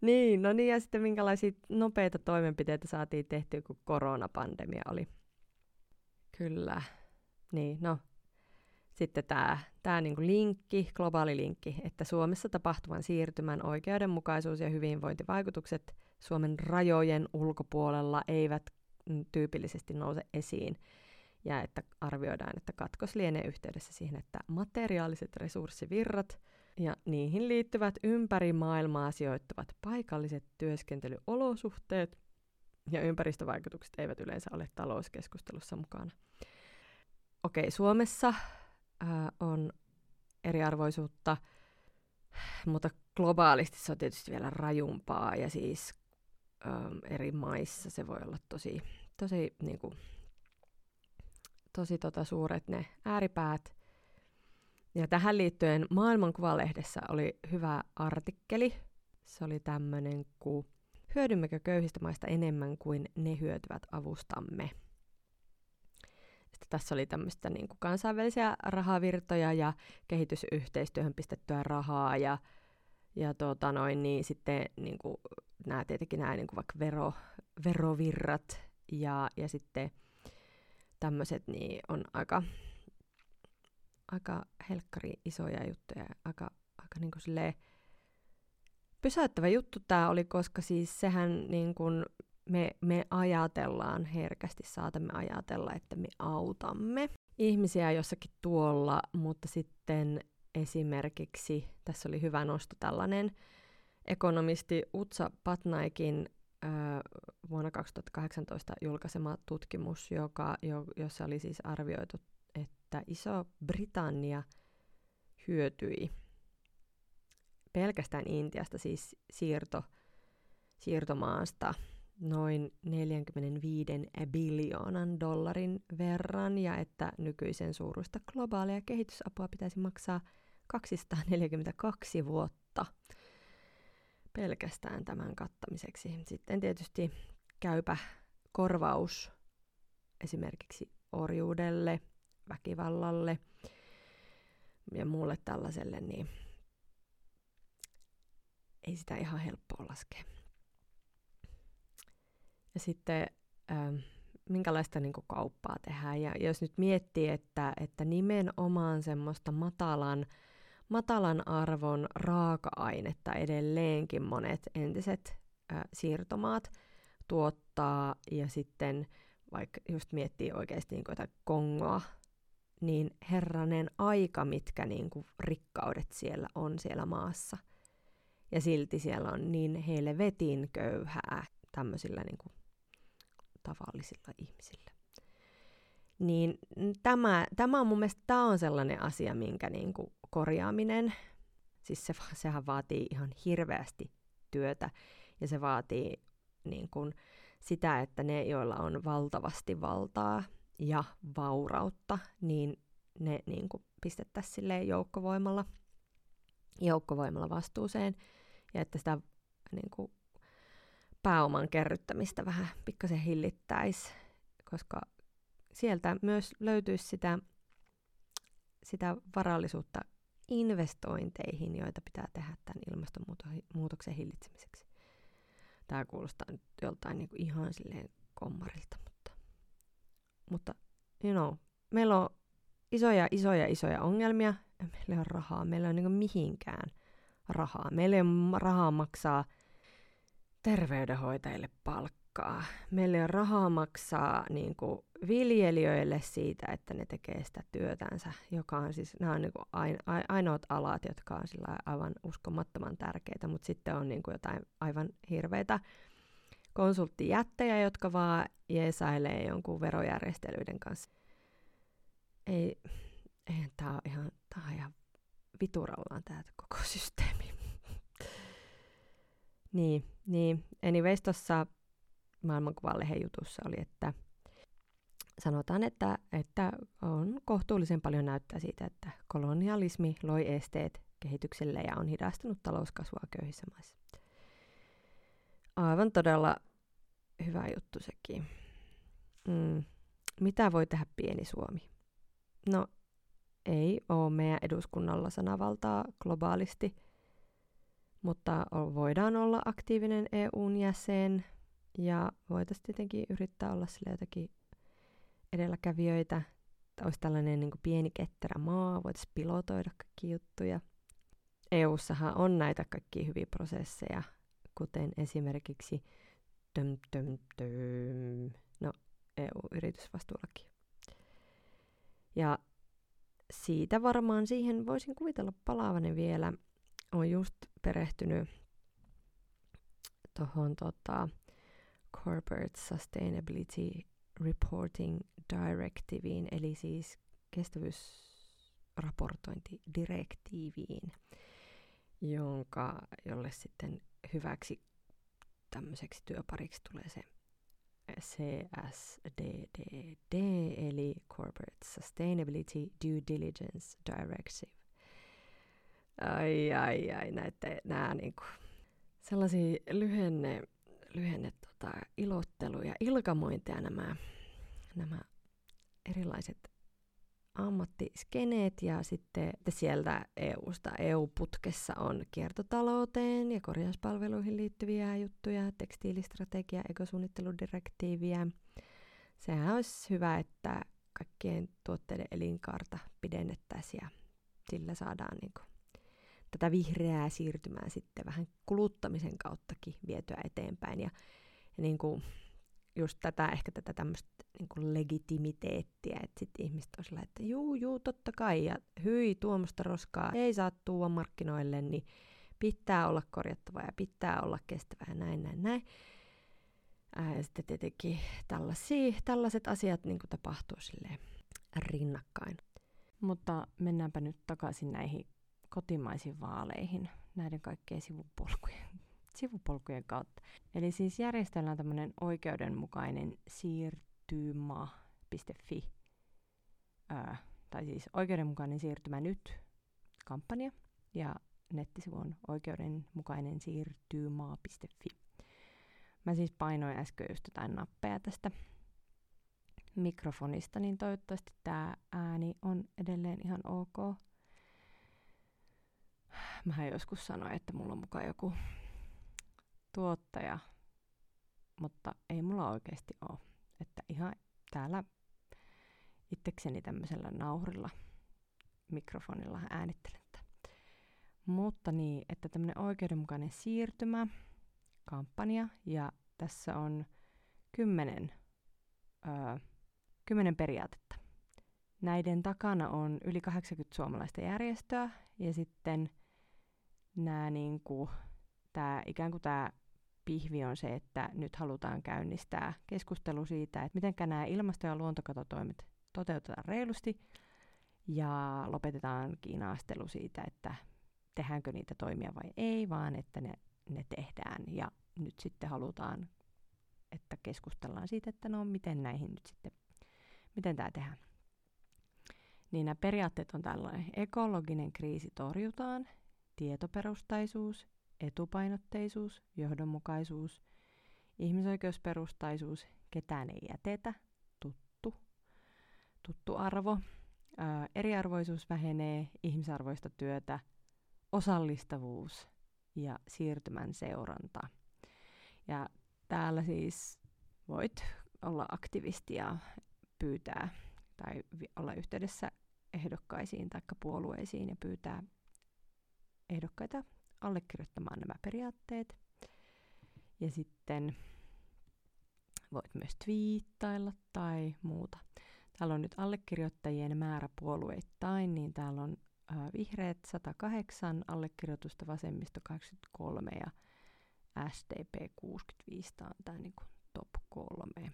niin, no niin, ja sitten minkälaisia nopeita toimenpiteitä saatiin tehtyä, kun koronapandemia oli. Kyllä, niin, no. Sitten tämä, tämä niin kuin linkki, globaali linkki, että Suomessa tapahtuvan siirtymän oikeudenmukaisuus ja hyvinvointivaikutukset Suomen rajojen ulkopuolella eivät tyypillisesti nouse esiin. Ja että arvioidaan, että katkos lienee yhteydessä siihen, että materiaaliset resurssivirrat ja niihin liittyvät ympäri maailmaa sijoittuvat paikalliset työskentelyolosuhteet ja ympäristövaikutukset eivät yleensä ole talouskeskustelussa mukana. Okei, Suomessa on eriarvoisuutta, mutta globaalisti se on tietysti vielä rajumpaa, ja siis äm, eri maissa se voi olla tosi, tosi, niinku, tosi tota, suuret ne ääripäät. Ja tähän liittyen Maailmankuvalehdessä oli hyvä artikkeli. Se oli tämmöinen kuin hyödymmekö köyhistä maista enemmän kuin ne hyötyvät avustamme. Tässä oli tämmöistä niin kuin kansainvälisiä rahavirtoja ja kehitysyhteistyöhön pistettyä rahaa ja, ja tota noin, niin sitten niin kuin nämä tietenkin nämä niin kuin vaikka vero, verovirrat ja, ja sitten tämmöiset niin on aika, aika helkkari isoja juttuja, aika, aika niin kuin silleen pysäyttävä juttu tämä oli, koska siis sehän niin kuin me, me ajatellaan herkästi, saatamme ajatella, että me autamme ihmisiä jossakin tuolla, mutta sitten esimerkiksi, tässä oli hyvä nosto tällainen, ekonomisti Utsa Patnaikin äh, vuonna kaksituhattakahdeksantoista julkaisema tutkimus, joka, jo, jossa oli siis arvioitu, että Iso-Britannia hyötyi pelkästään Intiasta, siis siirto, siirtomaasta, noin neljänkymmenenviiden biljoonan dollarin verran, ja että nykyisen suuruista globaalia kehitysapua pitäisi maksaa kaksisataaneljäkymmentäkaksi vuotta pelkästään tämän kattamiseksi. Sitten tietysti käypä korvaus esimerkiksi orjuudelle, väkivallalle ja muulle tällaiselle, niin ei sitä ihan helppoa laskea. Ja sitten ähm, minkälaista niin kuin kauppaa tehdään. Ja jos nyt miettii, että, että nimenomaan semmoista matalan, matalan arvon raaka-ainetta edelleenkin monet entiset äh, siirtomaat tuottaa, ja sitten vaikka just miettii oikeasti niin kuin jotain Kongoa, niin herranen aika, mitkä niin kuin rikkaudet siellä on siellä maassa. Ja silti siellä on niin helvetin köyhää tämmöisillä niin kuin tavallisilla ihmisillä. Niin tämä, tämä on mun mielestä tämä on sellainen asia, minkä niin kuin korjaaminen, siis se, sehän vaatii ihan hirveästi työtä, ja se vaatii niin kuin sitä, että ne, joilla on valtavasti valtaa ja vaurautta, niin ne niin kuin pistettäisiin silleen joukkovoimalla, joukkovoimalla vastuuseen, ja että sitä niin kuin pääoman kerryttämistä vähän pikkasen hillittäisi, koska sieltä myös löytyisi sitä, sitä varallisuutta investointeihin, joita pitää tehdä tämän ilmastonmuutoksen hillitsemiseksi. Tämä kuulostaa nyt joltain niin kuin ihan silleen kommarilta, mutta, mutta you know, meillä on isoja, isoja, isoja ongelmia, meillä ei ole rahaa, meillä ei ole niin kuin mihinkään rahaa, meillä ei ole rahaa maksaa terveydenhoitajille palkkaa. Meillä ei ole rahaa maksaa niin kuin viljelijöille siitä, että ne tekee sitä työtänsä, joka on siis, nämä on niin kuin ainoat alat, jotka on sillä aivan uskomattoman tärkeitä, mutta sitten on niin kuin jotain aivan hirveitä konsulttijättejä, jotka vaan jeesailee jonkun verojärjestelyiden kanssa. Ei, eihän tämä ole ihan, tämä on ihan viturallaan tämä koko systeemi. Niin, niin. Anyways, tuossa Maailmankuvalehen jutussa oli, että sanotaan, että, että on kohtuullisen paljon näyttää siitä, että kolonialismi loi esteet kehitykselle ja on hidastanut talouskasvua köyhissä maissa. Aivan todella hyvä juttu sekin. Mm. Mitä voi tehdä pieni Suomi? No, ei ole meidän eduskunnalla sanavaltaa globaalisti, mutta voidaan olla aktiivinen E U:n jäsen ja voitaisiin tietenkin yrittää olla sille jotakin edelläkävijöitä. Olisi tällainen niin kuin pieni ketterä maa, voitaisiin pilotoida kaikki juttuja. E U:ssahan on näitä kaikkia hyviä prosesseja, kuten esimerkiksi töm, töm, töm. No, E U-yritysvastuulaki. Ja siitä varmaan siihen voisin kuvitella palaavani vielä. Olen just perehtynyt tuohon tota, Corporate Sustainability Reporting Directiveen, eli siis kestävyysraportointidirektiiviin, jonka, jolle sitten hyväksi tämmöiseksi työpariksi tulee se C S D D D, eli Corporate Sustainability Due Diligence Directive. Ai, ai, ai, näitä, nää niinku, sellaisia lyhenne, lyhenne tota, ilotteluja, ilkamointeja nämä, nämä erilaiset ammattiskeneet ja sitten sieltä E U:sta. E U-putkessa on kiertotalouteen ja korjauspalveluihin liittyviä juttuja, tekstiilistrategia, ekosuunnitteludirektiiviä. Sehän olisi hyvä, että kaikkien tuotteiden elinkaarta pidennettäisiin ja sillä saadaan niin kuin tätä vihreää siirtymää sitten vähän kuluttamisen kauttakin vietyä eteenpäin. Ja, ja niin kuin just tätä, ehkä tätä tämmöistä niin kuin legitimiteettiä, että sitten ihmiset on sillä, että juu, juu, totta kai, ja hyi, tuommoista roskaa ei saa tuua markkinoille, niin pitää olla korjattavaa ja pitää olla kestävää ja näin, näin, näin. Ää, ja sitten tietenkin tällaiset asiat niin kuin tapahtuu silleen rinnakkain. Mutta mennäänpä nyt takaisin näihin kotimaisiin vaaleihin, näiden kaikkien sivupolkujen, sivupolkujen kautta. Eli siis järjestellään tämmöinen oikeudenmukainen siirtymaa piste fi, öö, tai siis oikeudenmukainen siirtymä nyt -kampanja, ja nettisivu on oikeudenmukainen siirtymaa piste fi. Mä siis painoin äsken just jotain nappeja tästä mikrofonista, niin toivottavasti tää ääni on edelleen ihan ok. Mähän joskus sanoin, että mulla on mukaan joku tuottaja, mutta ei mulla oikeasti ole. Että ihan täällä itsekseni tämmöisellä nauhrilla mikrofonilla äänittelen. Mutta niin, että tämmöinen oikeudenmukainen siirtymä kampanja, ja tässä on kymmenen, öö, kymmenen periaatetta. Näiden takana on yli kahdeksankymmentä suomalaista järjestöä, ja sitten nää niinku, tää, ikään kuin tämä pihvi on se, että nyt halutaan käynnistää keskustelu siitä, että mitenkä nämä ilmasto- ja luontokatotoimet toteutetaan reilusti, ja lopetetaan kiinaastelu siitä, että tehdäänkö niitä toimia vai ei, vaan että ne, ne tehdään, ja nyt sitten halutaan, että keskustellaan siitä, että no miten näihin nyt sitten, miten tämä tehdään. Niin nämä periaatteet on tällainen: ekologinen kriisi torjutaan, tietoperustaisuus, etupainotteisuus, johdonmukaisuus, ihmisoikeusperustaisuus, ketään ei jätetä, tuttu, tuttu arvo, ää, eriarvoisuus vähenee, ihmisarvoista työtä, osallistavuus ja siirtymän seuranta. Ja täällä siis voit olla aktivisti ja pyytää tai olla yhteydessä ehdokkaisiin tai puolueisiin ja pyytää ehdokkaita allekirjoittamaan nämä periaatteet. Ja sitten voit myös twiittailla tai muuta. Täällä on nyt allekirjoittajien määrä puolueittain, niin täällä on äh, vihreät sata kahdeksan allekirjoitusta, vasemmisto kaksikymmentäkolme ja S D P kuusikymmentäviisi. Tämä on tämä niin kuin top kolme.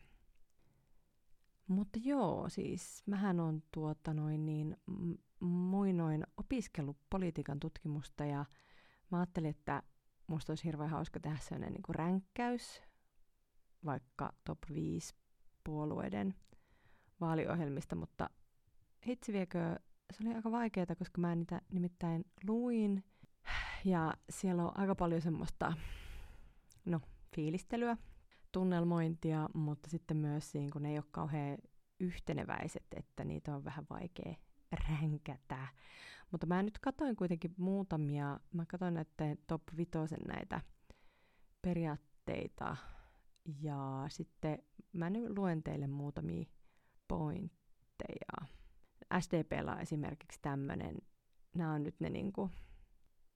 Mutta joo, siis mähän on tuota noin niin muinoin opiskellut politiikan tutkimusta, ja mä ajattelin, että musta olisi hirveän hauska tehdä sellainen niin kuin ränkkäys vaikka top viisi puolueiden vaaliohjelmista, mutta hitsi viekö, se oli aika vaikeaa, koska mä niitä nimittäin luin, ja siellä on aika paljon semmoista no, fiilistelyä, tunnelmointia, mutta sitten myös niin kun ne ei ole kauhean yhteneväiset, että niitä on vähän vaikea ränkätä. Mutta mä nyt katsoin kuitenkin muutamia, mä katsoin näiden top vitosen näitä periaatteita, ja sitten mä nyt luen teille muutamia pointteja. S D P:llä on esimerkiksi tämmöinen, nämä on nyt ne niinku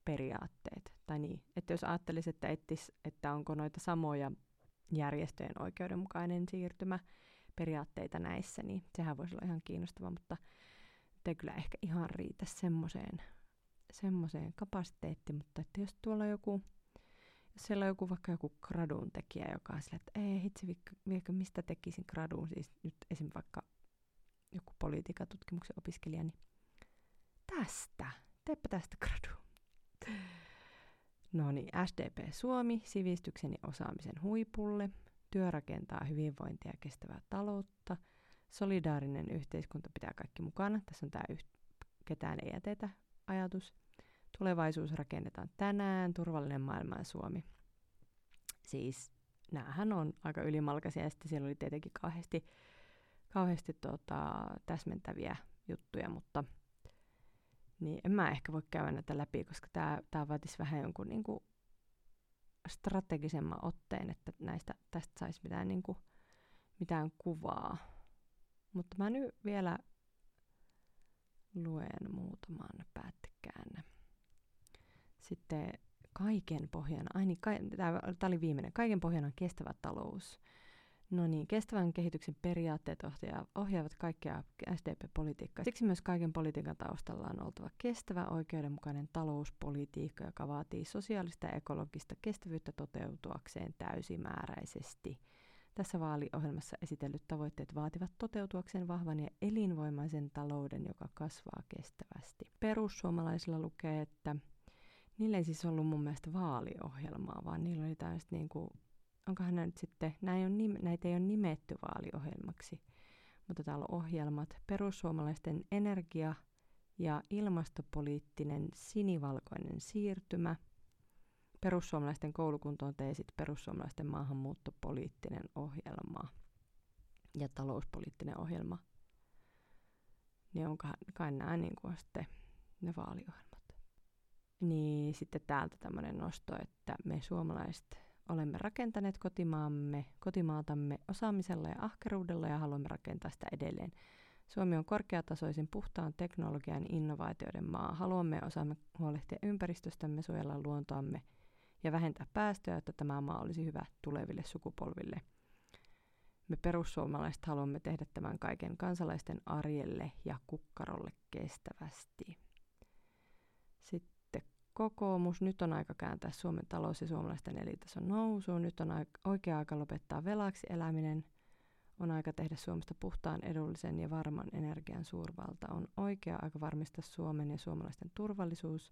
periaatteet, tai niin, että jos ajattelisi, että ettis, että onko noita samoja järjestöjen oikeudenmukainen siirtymä periaatteita näissä, niin sehän voisi olla ihan kiinnostavaa, mutta ei kyllä ehkä ihan riitä semmoiseen, semmoiseen kapasiteettiin, mutta että jos tuolla joku, jos siellä on joku vaikka joku gradun tekijä, joka on sillä, että ei hitsi, viekö, mistä tekisin graduun, siis nyt esimerkiksi vaikka joku politiikan tutkimuksen opiskelija, niin tästä, teepä tästä graduun. No niin, S D P Suomi, sivistyksen ja osaamisen huipulle, työ rakentaa hyvinvointia ja kestävää taloutta, solidaarinen yhteiskunta pitää kaikki mukana, tässä on tämä yht- ketään ei jätetä -ajatus, tulevaisuus rakennetaan tänään, turvallinen maailma ja Suomi. Siis näähän on aika ylimalkaisia, ja sitten siellä oli tietenkin kauheasti, kauheasti tota, täsmentäviä juttuja, mutta niin en mä ehkä voi käydä näitä läpi, koska tää, tää vaatisi vähän jonkun niinku strategisemman otteen, että näistä, tästä saisi mitään, niinku, mitään kuvaa. Mutta mä nyt vielä luen muutaman pätkään. Sitten kaiken pohjana, ai niin, ka- tämä oli viimeinen, kaiken pohjana on kestävä talous. No niin, kestävän kehityksen periaatteet ohjaavat kaikkea S D P-politiikkaa. Siksi myös kaiken politiikan taustalla on oltava kestävä, oikeudenmukainen talouspolitiikka, joka vaatii sosiaalista ja ekologista kestävyyttä toteutuakseen täysimääräisesti. Tässä vaaliohjelmassa esitellyt tavoitteet vaativat toteutuakseen vahvan ja elinvoimaisen talouden, joka kasvaa kestävästi. Perussuomalaisilla lukee, että niillä ei siis ollut mun mielestä vaaliohjelmaa, vaan niillä oli tämmöistä niin kuin, onkohan nämä nyt sitten, näitä ei ole nimetty vaaliohjelmaksi, mutta täällä on ohjelmat. Perussuomalaisten energia- ja ilmastopoliittinen sinivalkoinen siirtymä. Perussuomalaisten koulukuntoon teesit, perussuomalaisten maahanmuuttopoliittinen ohjelma ja talouspoliittinen ohjelma. Niin onkohan kai nämä niin kuin sitten ne vaaliohjelmat. Niin sitten täältä tämmöinen nosto, että me suomalaiset olemme rakentaneet kotimaamme, kotimaatamme osaamisella ja ahkeruudella ja haluamme rakentaa sitä edelleen. Suomi on korkeatasoisen puhtaan teknologian innovaatioiden maa. Haluamme ja osaamme huolehtia ympäristöstämme, suojella luontoamme ja vähentää päästöjä, että tämä maa olisi hyvä tuleville sukupolville. Me perussuomalaiset haluamme tehdä tämän kaiken kansalaisten arjelle ja kukkarolle kestävästi. Sitten kokoomus, nyt on aika kääntää Suomen talous ja suomalaisten elintason nousuun. Nyt on aik- oikea aika lopettaa velaksi eläminen. On aika tehdä Suomesta puhtaan, edullisen ja varman energian suurvalta. On oikea aika varmistaa Suomen ja suomalaisten turvallisuus.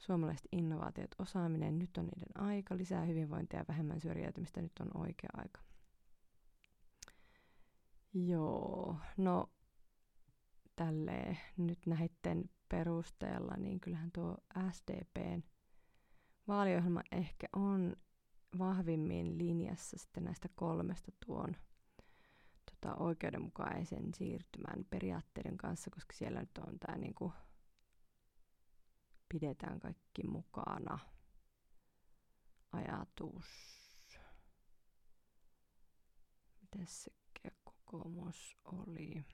Suomalaiset innovaatiot, osaaminen. Nyt on niiden aika. Lisää hyvinvointia ja vähemmän syrjäytymistä. Nyt on oikea aika. Joo, no tälleen nyt näitten perusteella, niin kyllähän tuo S D P:n vaaliohjelma ehkä on vahvimmin linjassa sitten näistä kolmesta tuon tota, oikeudenmukaisen siirtymän periaatteiden kanssa, koska siellä nyt on tämä niin kuin pidetään kaikki mukana ajatus. Mitäs se kokoomus oli?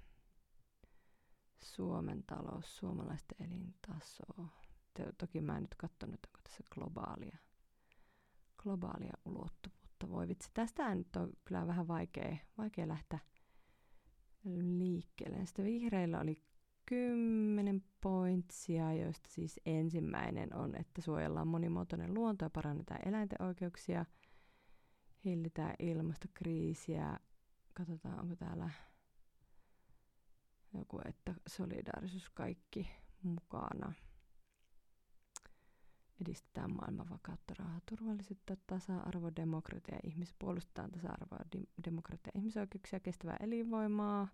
Suomen talous, suomalaisten elintaso. Toki mä en nyt katsonut, onko tässä globaalia, globaalia ulottuvuutta. Voi vitsi, tästä nyt on kyllä vähän vaikea, vaikea lähteä liikkeelle. Sitten vihreillä oli kymmenen pointsia, joista siis ensimmäinen on, että suojellaan monimuotoinen luonto ja parannetaan eläinten oikeuksia, hillitään ilmastokriisiä. Katsotaan, onko täällä joku, että solidaarisuus kaikki mukana. Edistetään maailman vakautta, rauhaa, turvallisuutta, tasa-arvo, demokratia, ihmis- puolustetaan tasa-arvoa, di- demokratia, ihmisoikeuksia, kestävää elinvoimaa.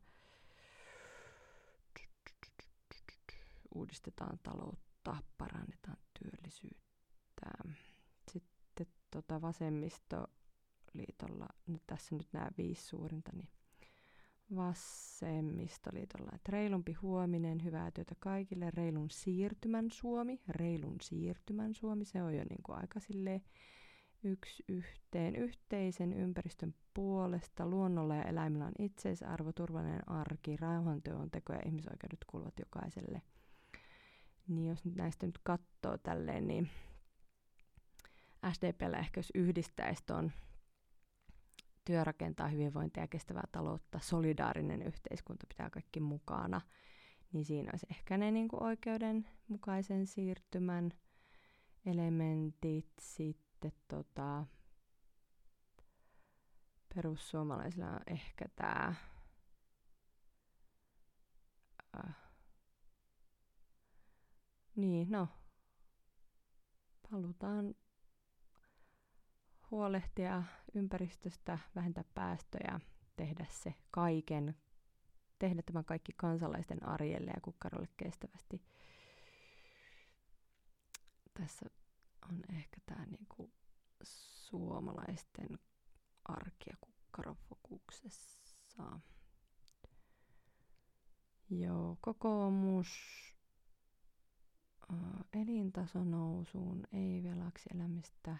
Uudistetaan taloutta, parannetaan työllisyyttä. Sitten tota vasemmistoliitolla, nyt tässä nyt nämä viisi suurinta, niin vasemmistoliitolla, että reilumpi huominen, hyvää työtä kaikille, reilun siirtymän Suomi, reilun siirtymän Suomi, se on jo niin kuin aika silleen yksi yhteen, yhteisen ympäristön puolesta, luonnolla ja eläimillä on itseisarvo, turvallinen arki, rauhanteon teko ja ihmisoikeudet kuuluvat jokaiselle. Niin jos nyt näistä nyt katsoo tälleen, niin S D P:llä ehkä jos yhdistäisi tuon työ rakentaa hyvinvointia ja kestävää taloutta, solidaarinen yhteiskunta pitää kaikki mukana, niin siinä olisi ehkä ne niin kuin oikeudenmukaisen siirtymän elementit. Sitten tota, perussuomalaisilla on ehkä tämä äh, niin no, halutaan huolehtia ympäristöstä, vähentää päästöjä, tehdä se kaiken, tehdä tämä kaikki kansalaisten arjelle ja kukkarolle kestävästi. Tässä on ehkä tämä niinku suomalaisten arki ja kukkarofokuksessa. Joo, kokoomus. Elintaso nousuun, ei velaksi elämistä.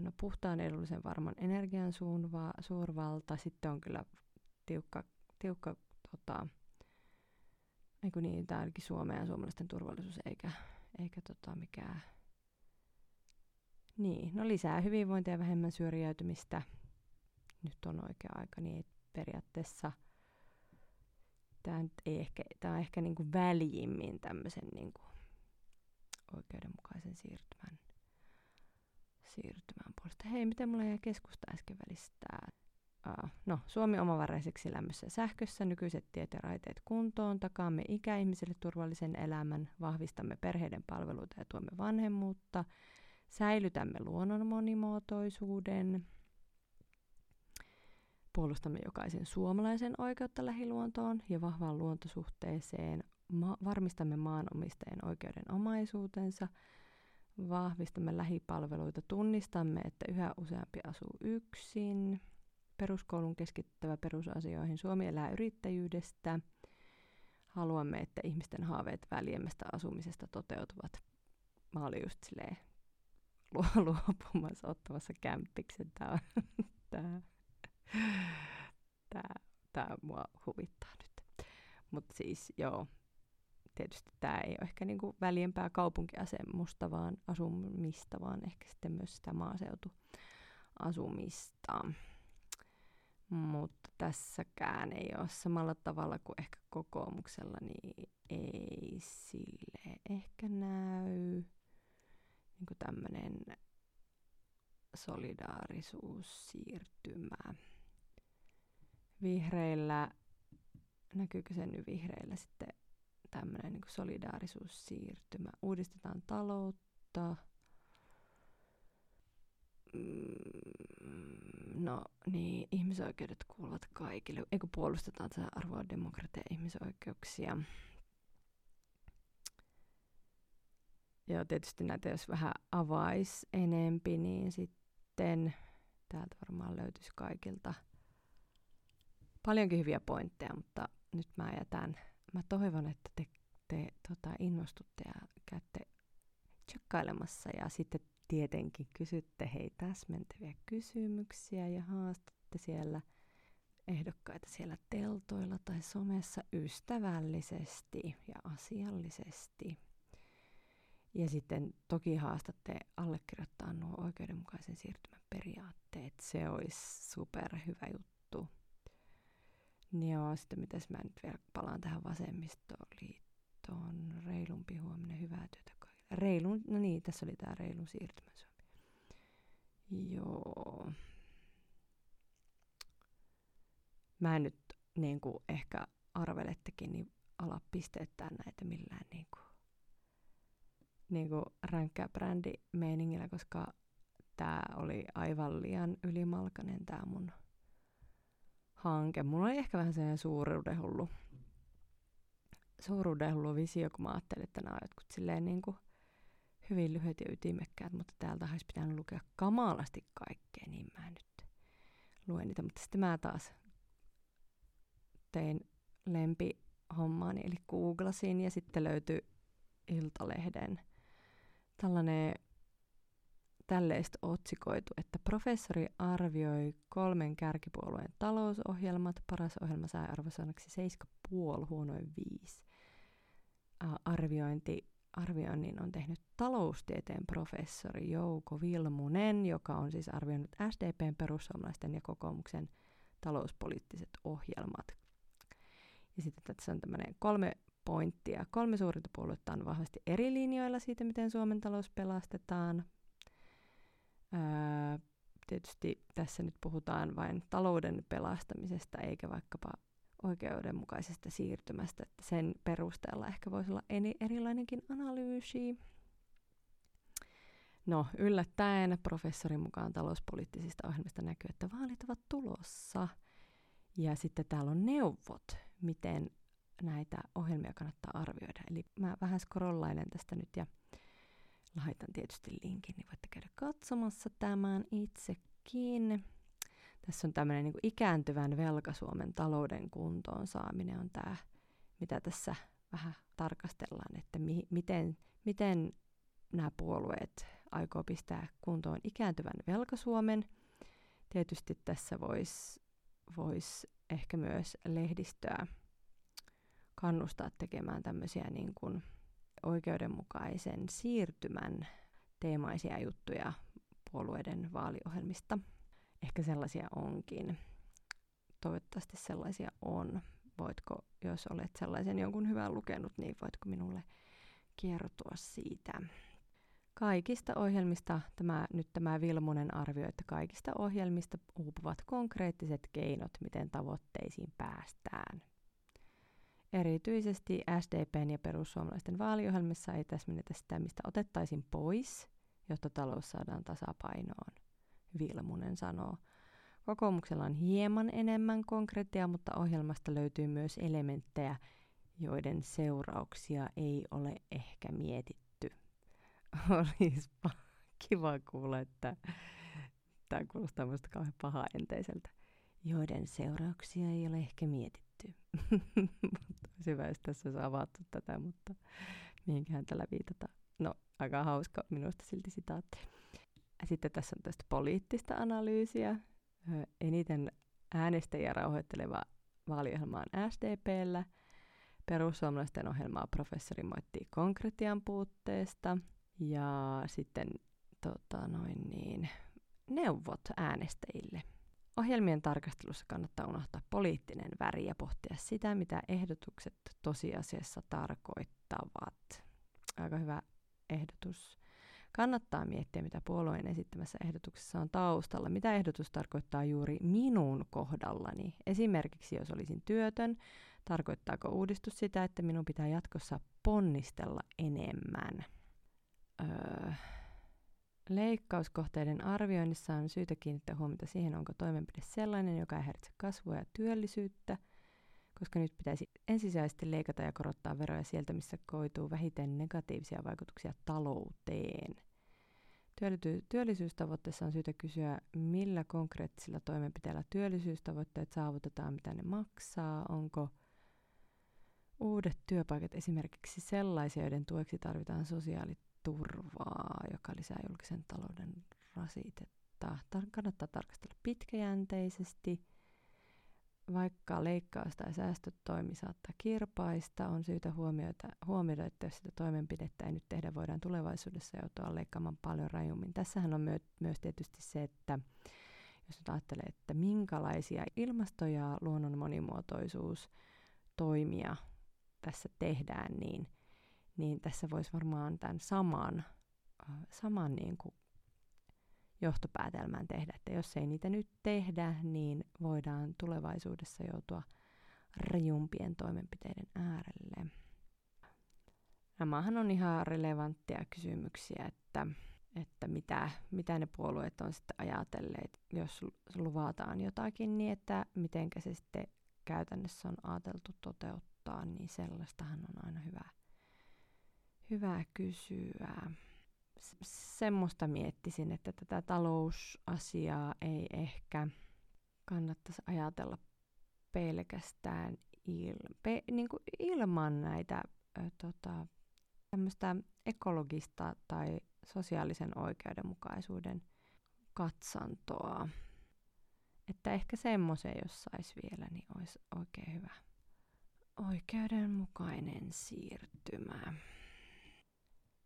No, puhtaan edullisen varman energian suunva, suurvalta. Sitten on kyllä tiukka, tiukka tota, eikö niin, tää olikin Suomen ja suomalaisten turvallisuus, eikä, eikä tota, mikään. Niin, no lisää hyvinvointia ja vähemmän syrjäytymistä. Nyt on oikea aika, niin periaatteessa tämä ei ehkä, tää on ehkä niinku väljimmin tämmöisen niinku oikeudenmukaisen siirtymän, siirtymän puolesta. Hei, miten mulla jäi keskusta äsken välistää? Uh, no, Suomi omavaraiseksi lämmössä ja sähkössä, nykyiset tiet ja raiteet kuntoon, takaamme ikäihmisille turvallisen elämän, vahvistamme perheiden palveluita ja tuomme vanhemmuutta, säilytämme luonnon monimuotoisuuden, puolustamme jokaisen suomalaisen oikeutta lähiluontoon ja vahvaan luontosuhteeseen. Ma- varmistamme maanomistajien oikeuden omaisuutensa. Vahvistamme lähipalveluita. Tunnistamme, että yhä useampi asuu yksin. Peruskoulun keskittävä perusasioihin. Suomi elää yrittäjyydestä. Haluamme, että ihmisten haaveet väljemmästä asumisesta toteutuvat. Mä olin just silleen luopumassa ottamassa kämppiksen. Tää on tää. Tää, tää mua huvittaa nyt. Mutta siis joo, tietysti tää ei ole ehkä niinku väljempää kaupunkiasemusta, vaan asumista, vaan ehkä sitten myös sitä maaseutuasumista. Mutta tässäkään ei ole samalla tavalla kuin ehkä kokoomuksella, niin ei sille ehkä näy niinku tämmönen solidaarisuus siirtymää. Vihreillä, näkyykö se nyt vihreillä sitten tämmöinen niin kuin solidaarisuussiirtymä? Uudistetaan taloutta. No niin, ihmisoikeudet kuuluvat kaikille. Eikö puolustetaan tätä arvoa, demokratia ja ihmisoikeuksia? Joo, tietysti näitä jos vähän avaisi enempi, niin sitten täältä varmaan löytyisi kaikilta paljonkin hyviä pointteja, mutta nyt mä jätän. Mä toivon, että te, te tota, innostutte ja käytte tsekkailemassa ja sitten tietenkin kysytte hei täsmentäviä kysymyksiä ja haastatte siellä ehdokkaita siellä teltoilla tai somessa ystävällisesti ja asiallisesti. Ja sitten toki haastatte allekirjoittaa nuo oikeudenmukaisen siirtymän periaatteet. Se olisi superhyvä juttu. Niin joo, sitten mitäs mä nyt vielä palaan tähän vasemmistoliittoon. Reilumpi huominen, hyvää työtä kaikille. Reilun, no niin, tässä oli tää reilun siirtymä Suomi. Joo. Mä en nyt, niin kuin ehkä arvelettekin, niin ala pisteyttää näitä millään niin kuin, niin kuin ränkkää brändimeiningillä, koska tää oli aivan liian ylimalkainen tää mun hanke. Mulla oli ehkä vähän sellainen suuruudenhullu, suuruudenhullu visio, kun mä ajattelin, että nämä on jotkut silleen niin kuin hyvin lyhyet ja ytimekkäät, mutta täältä olisi pitänyt lukea kamalasti kaikkea, niin mä nyt luen niitä. Mutta sitten mä taas tein lempihommaani, eli googlasin, ja sitten löytyi Iltalehden tällainen tälleistä otsikoitu, että professori arvioi kolmen kärkipuolueen talousohjelmat, paras ohjelma sai arvosanaksi seitsemän pilkku viisi, huonoin viisi. Arviointi, arvioinnin on tehnyt taloustieteen professori Jouko Vilmunen, joka on siis arvioinut S D P:n, perussuomalaisten ja kokoomuksen talouspoliittiset ohjelmat. Ja sitten tässä on tämmöinen kolme pointtia. Kolme suurinta puoluetta on vahvasti eri linjoilla siitä, miten Suomen talous pelastetaan. Öö, tietysti tässä nyt puhutaan vain talouden pelastamisesta eikä vaikkapa oikeudenmukaisesta siirtymästä, että sen perusteella ehkä voisi olla erilainenkin analyysi. No yllättäen professorin mukaan talouspoliittisista ohjelmista näkyy, että vaalit ovat tulossa. Ja sitten täällä on neuvot, miten näitä ohjelmia kannattaa arvioida. Eli mä vähän scrollailen tästä nyt ja laitan tietysti linkin, niin voitte käydä katsomassa tämän itsekin. Tässä on tämmöinen niin kuin ikääntyvän velka Suomen talouden kuntoon saaminen on tämä mitä tässä vähän tarkastellaan, että mi- miten, miten nämä puolueet aikoo pistää kuntoon ikääntyvän velkasuomen. Tietysti tässä voisi vois ehkä myös lehdistöä kannustaa tekemään tämmöisiä niin kuin oikeudenmukaisen siirtymän teemaisia juttuja puolueiden vaaliohjelmista. Ehkä sellaisia onkin. Toivottavasti sellaisia on. Voitko, jos olet sellaisen jonkun hyvän lukenut, niin voitko minulle kertoa siitä? Kaikista ohjelmista, tämä, nyt tämä Vilmunen arvioi, että kaikista ohjelmista uupuvat konkreettiset keinot, miten tavoitteisiin päästään. Erityisesti S D P:n ja perussuomalaisten vaaliohjelmissa ei täsmennetä sitä, mistä otettaisiin pois, jotta talous saadaan tasapainoon, Vilmunen sanoo. Kokoomuksella on hieman enemmän konkreettia, mutta ohjelmasta löytyy myös elementtejä, joiden seurauksia ei ole ehkä mietitty. Olispa kiva kuulla, että tämä kuulostaa minusta kauhean pahaa enteiseltä. Joiden seurauksia ei ole ehkä mietitty. Olisi hyvä, jos tässä olisi avattu tätä, mutta mihinkähän tällä viitataan. No, aika hauska minusta silti sitaatti. Sitten tässä on tästä poliittista analyysiä. Eniten äänestäjiä rauhoitteleva vaaliohjelma on S D P:llä. Perussuomalaisten ohjelmaa professori moitti konkretian puutteesta. Ja sitten tota noin niin, neuvot äänestäjille. Ohjelmien tarkastelussa kannattaa unohtaa poliittinen väri ja pohtia sitä, mitä ehdotukset tosiasiassa tarkoittavat. Aika hyvä ehdotus. Kannattaa miettiä, mitä puolueen esittämässä ehdotuksessa on taustalla, mitä ehdotus tarkoittaa juuri minun kohdallani. Esimerkiksi jos olisin työtön, tarkoittaako uudistus sitä, että minun pitää jatkossa ponnistella enemmän? Öö. Leikkauskohteiden arvioinnissa on syytä kiinnittää huomiota siihen, onko toimenpide sellainen, joka ei häiritse kasvua ja työllisyyttä, koska nyt pitäisi ensisijaisesti leikata ja korottaa veroja sieltä, missä koituu vähiten negatiivisia vaikutuksia talouteen. Työllisyystavoitteessa on syytä kysyä, millä konkreettisilla toimenpiteillä työllisyystavoitteet saavutetaan, mitä ne maksaa, onko uudet työpaikat esimerkiksi sellaisia, joiden tueksi tarvitaan sosiaaliturvaa, joka lisää julkisen talouden rasitetta. Tar- kannattaa tarkastella pitkäjänteisesti. Vaikka leikkaus tai säästötoimi saattaa kirpaista, on syytä huomioida, että jos sitä toimenpidettä ei nyt tehdä, voidaan tulevaisuudessa joutua leikkaamaan paljon rajummin. Tässähän on myö- myös tietysti se, että jos nyt ajattelee, että minkälaisia ilmasto- ja luonnon monimuotoisuustoimia tässä tehdään, niin, niin tässä voisi varmaan tämän saman, saman niin kuin johtopäätelmään tehdä, että jos ei niitä nyt tehdä, niin voidaan tulevaisuudessa joutua rajumpien toimenpiteiden äärelle. Nämähän on ihan relevantteja kysymyksiä, että, että mitä, mitä ne puolueet on sitten ajatelleet, jos luvataan jotakin, niin että mitenkä se sitten käytännössä on ajateltu toteuttaa, niin sellaistahan on aina hyvä, hyvä kysyä. Semmoista miettisin, että tätä talousasiaa ei ehkä kannattaisi ajatella pelkästään il- pe- niin kuin ilman näitä ö, tota, tämmöistä ekologista tai sosiaalisen oikeudenmukaisuuden katsantoa. Että ehkä semmoisen, jos saisi vielä, niin olisi oikein hyvä. Oikeudenmukainen siirtymä.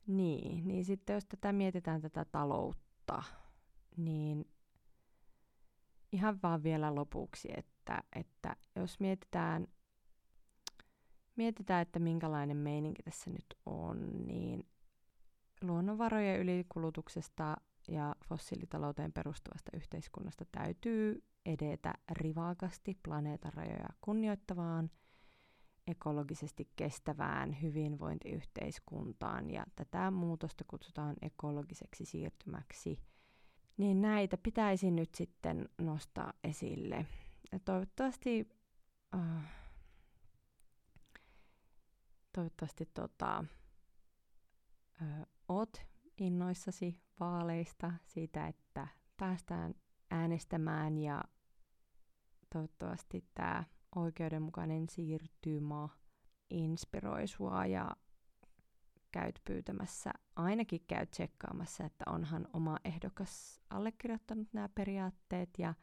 Niin, niin sitten jos tätä mietitään tätä taloutta, niin ihan vaan vielä lopuksi, että, että jos mietitään, mietitään, että minkälainen meininki tässä nyt on, niin luonnonvarojen ylikulutuksesta ja fossiilitalouteen perustuvasta yhteiskunnasta täytyy edetä rivakasti planeetan rajoja kunnioittavaan, ekologisesti kestävään hyvinvointiyhteiskuntaan, ja tätä muutosta kutsutaan ekologiseksi siirtymäksi, niin näitä pitäisi nyt sitten nostaa esille. Ja toivottavasti äh, toivottavasti tota, äh, oot innoissasi vaaleista siitä, että päästään äänestämään, ja toivottavasti tämä oikeudenmukainen siirtymä inspiroi sua ja käyt pyytämässä, ainakin käyt tsekkaamassa, että onhan oma ehdokas allekirjoittanut nämä periaatteet ja,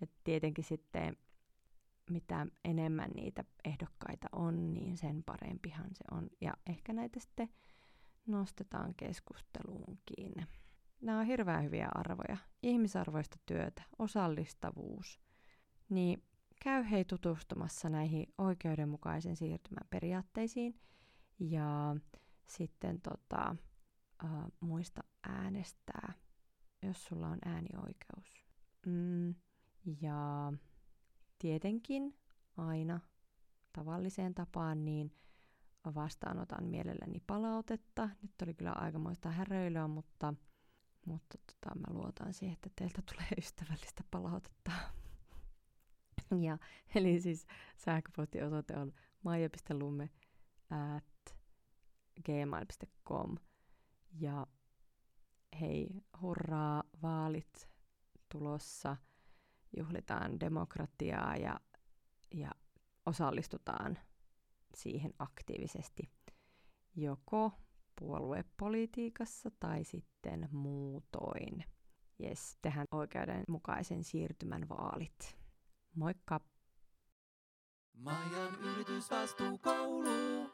ja tietenkin sitten mitä enemmän niitä ehdokkaita on, niin sen parempihan se on. Ja ehkä näitä sitten nostetaan keskusteluunkin. Nämä on hirveän hyviä arvoja. Ihmisarvoista työtä, osallistavuus. Niin käy hei tutustumassa näihin oikeudenmukaisen siirtymän periaatteisiin. Ja sitten tota, äh, muista äänestää, jos sulla on äänioikeus. Mm, ja... Tietenkin aina tavalliseen tapaan niin vastaanotan mielelläni palautetta. Nyt oli kyllä aikamoista häröilyä, mutta, mutta tota, mä luotan siihen, että teiltä tulee ystävällistä palautetta. Ja, eli siis sähköpostiosoite on maija piste lumme at gmail piste com. Ja hei, hurraa, vaalit tulossa. Juhlitaan demokratiaa ja, ja osallistutaan siihen aktiivisesti joko puoluepolitiikassa tai sitten muutoin. Jes, tehdään oikeudenmukaisen siirtymän vaalit. Moikka! Maijan yritysvastuukoulu.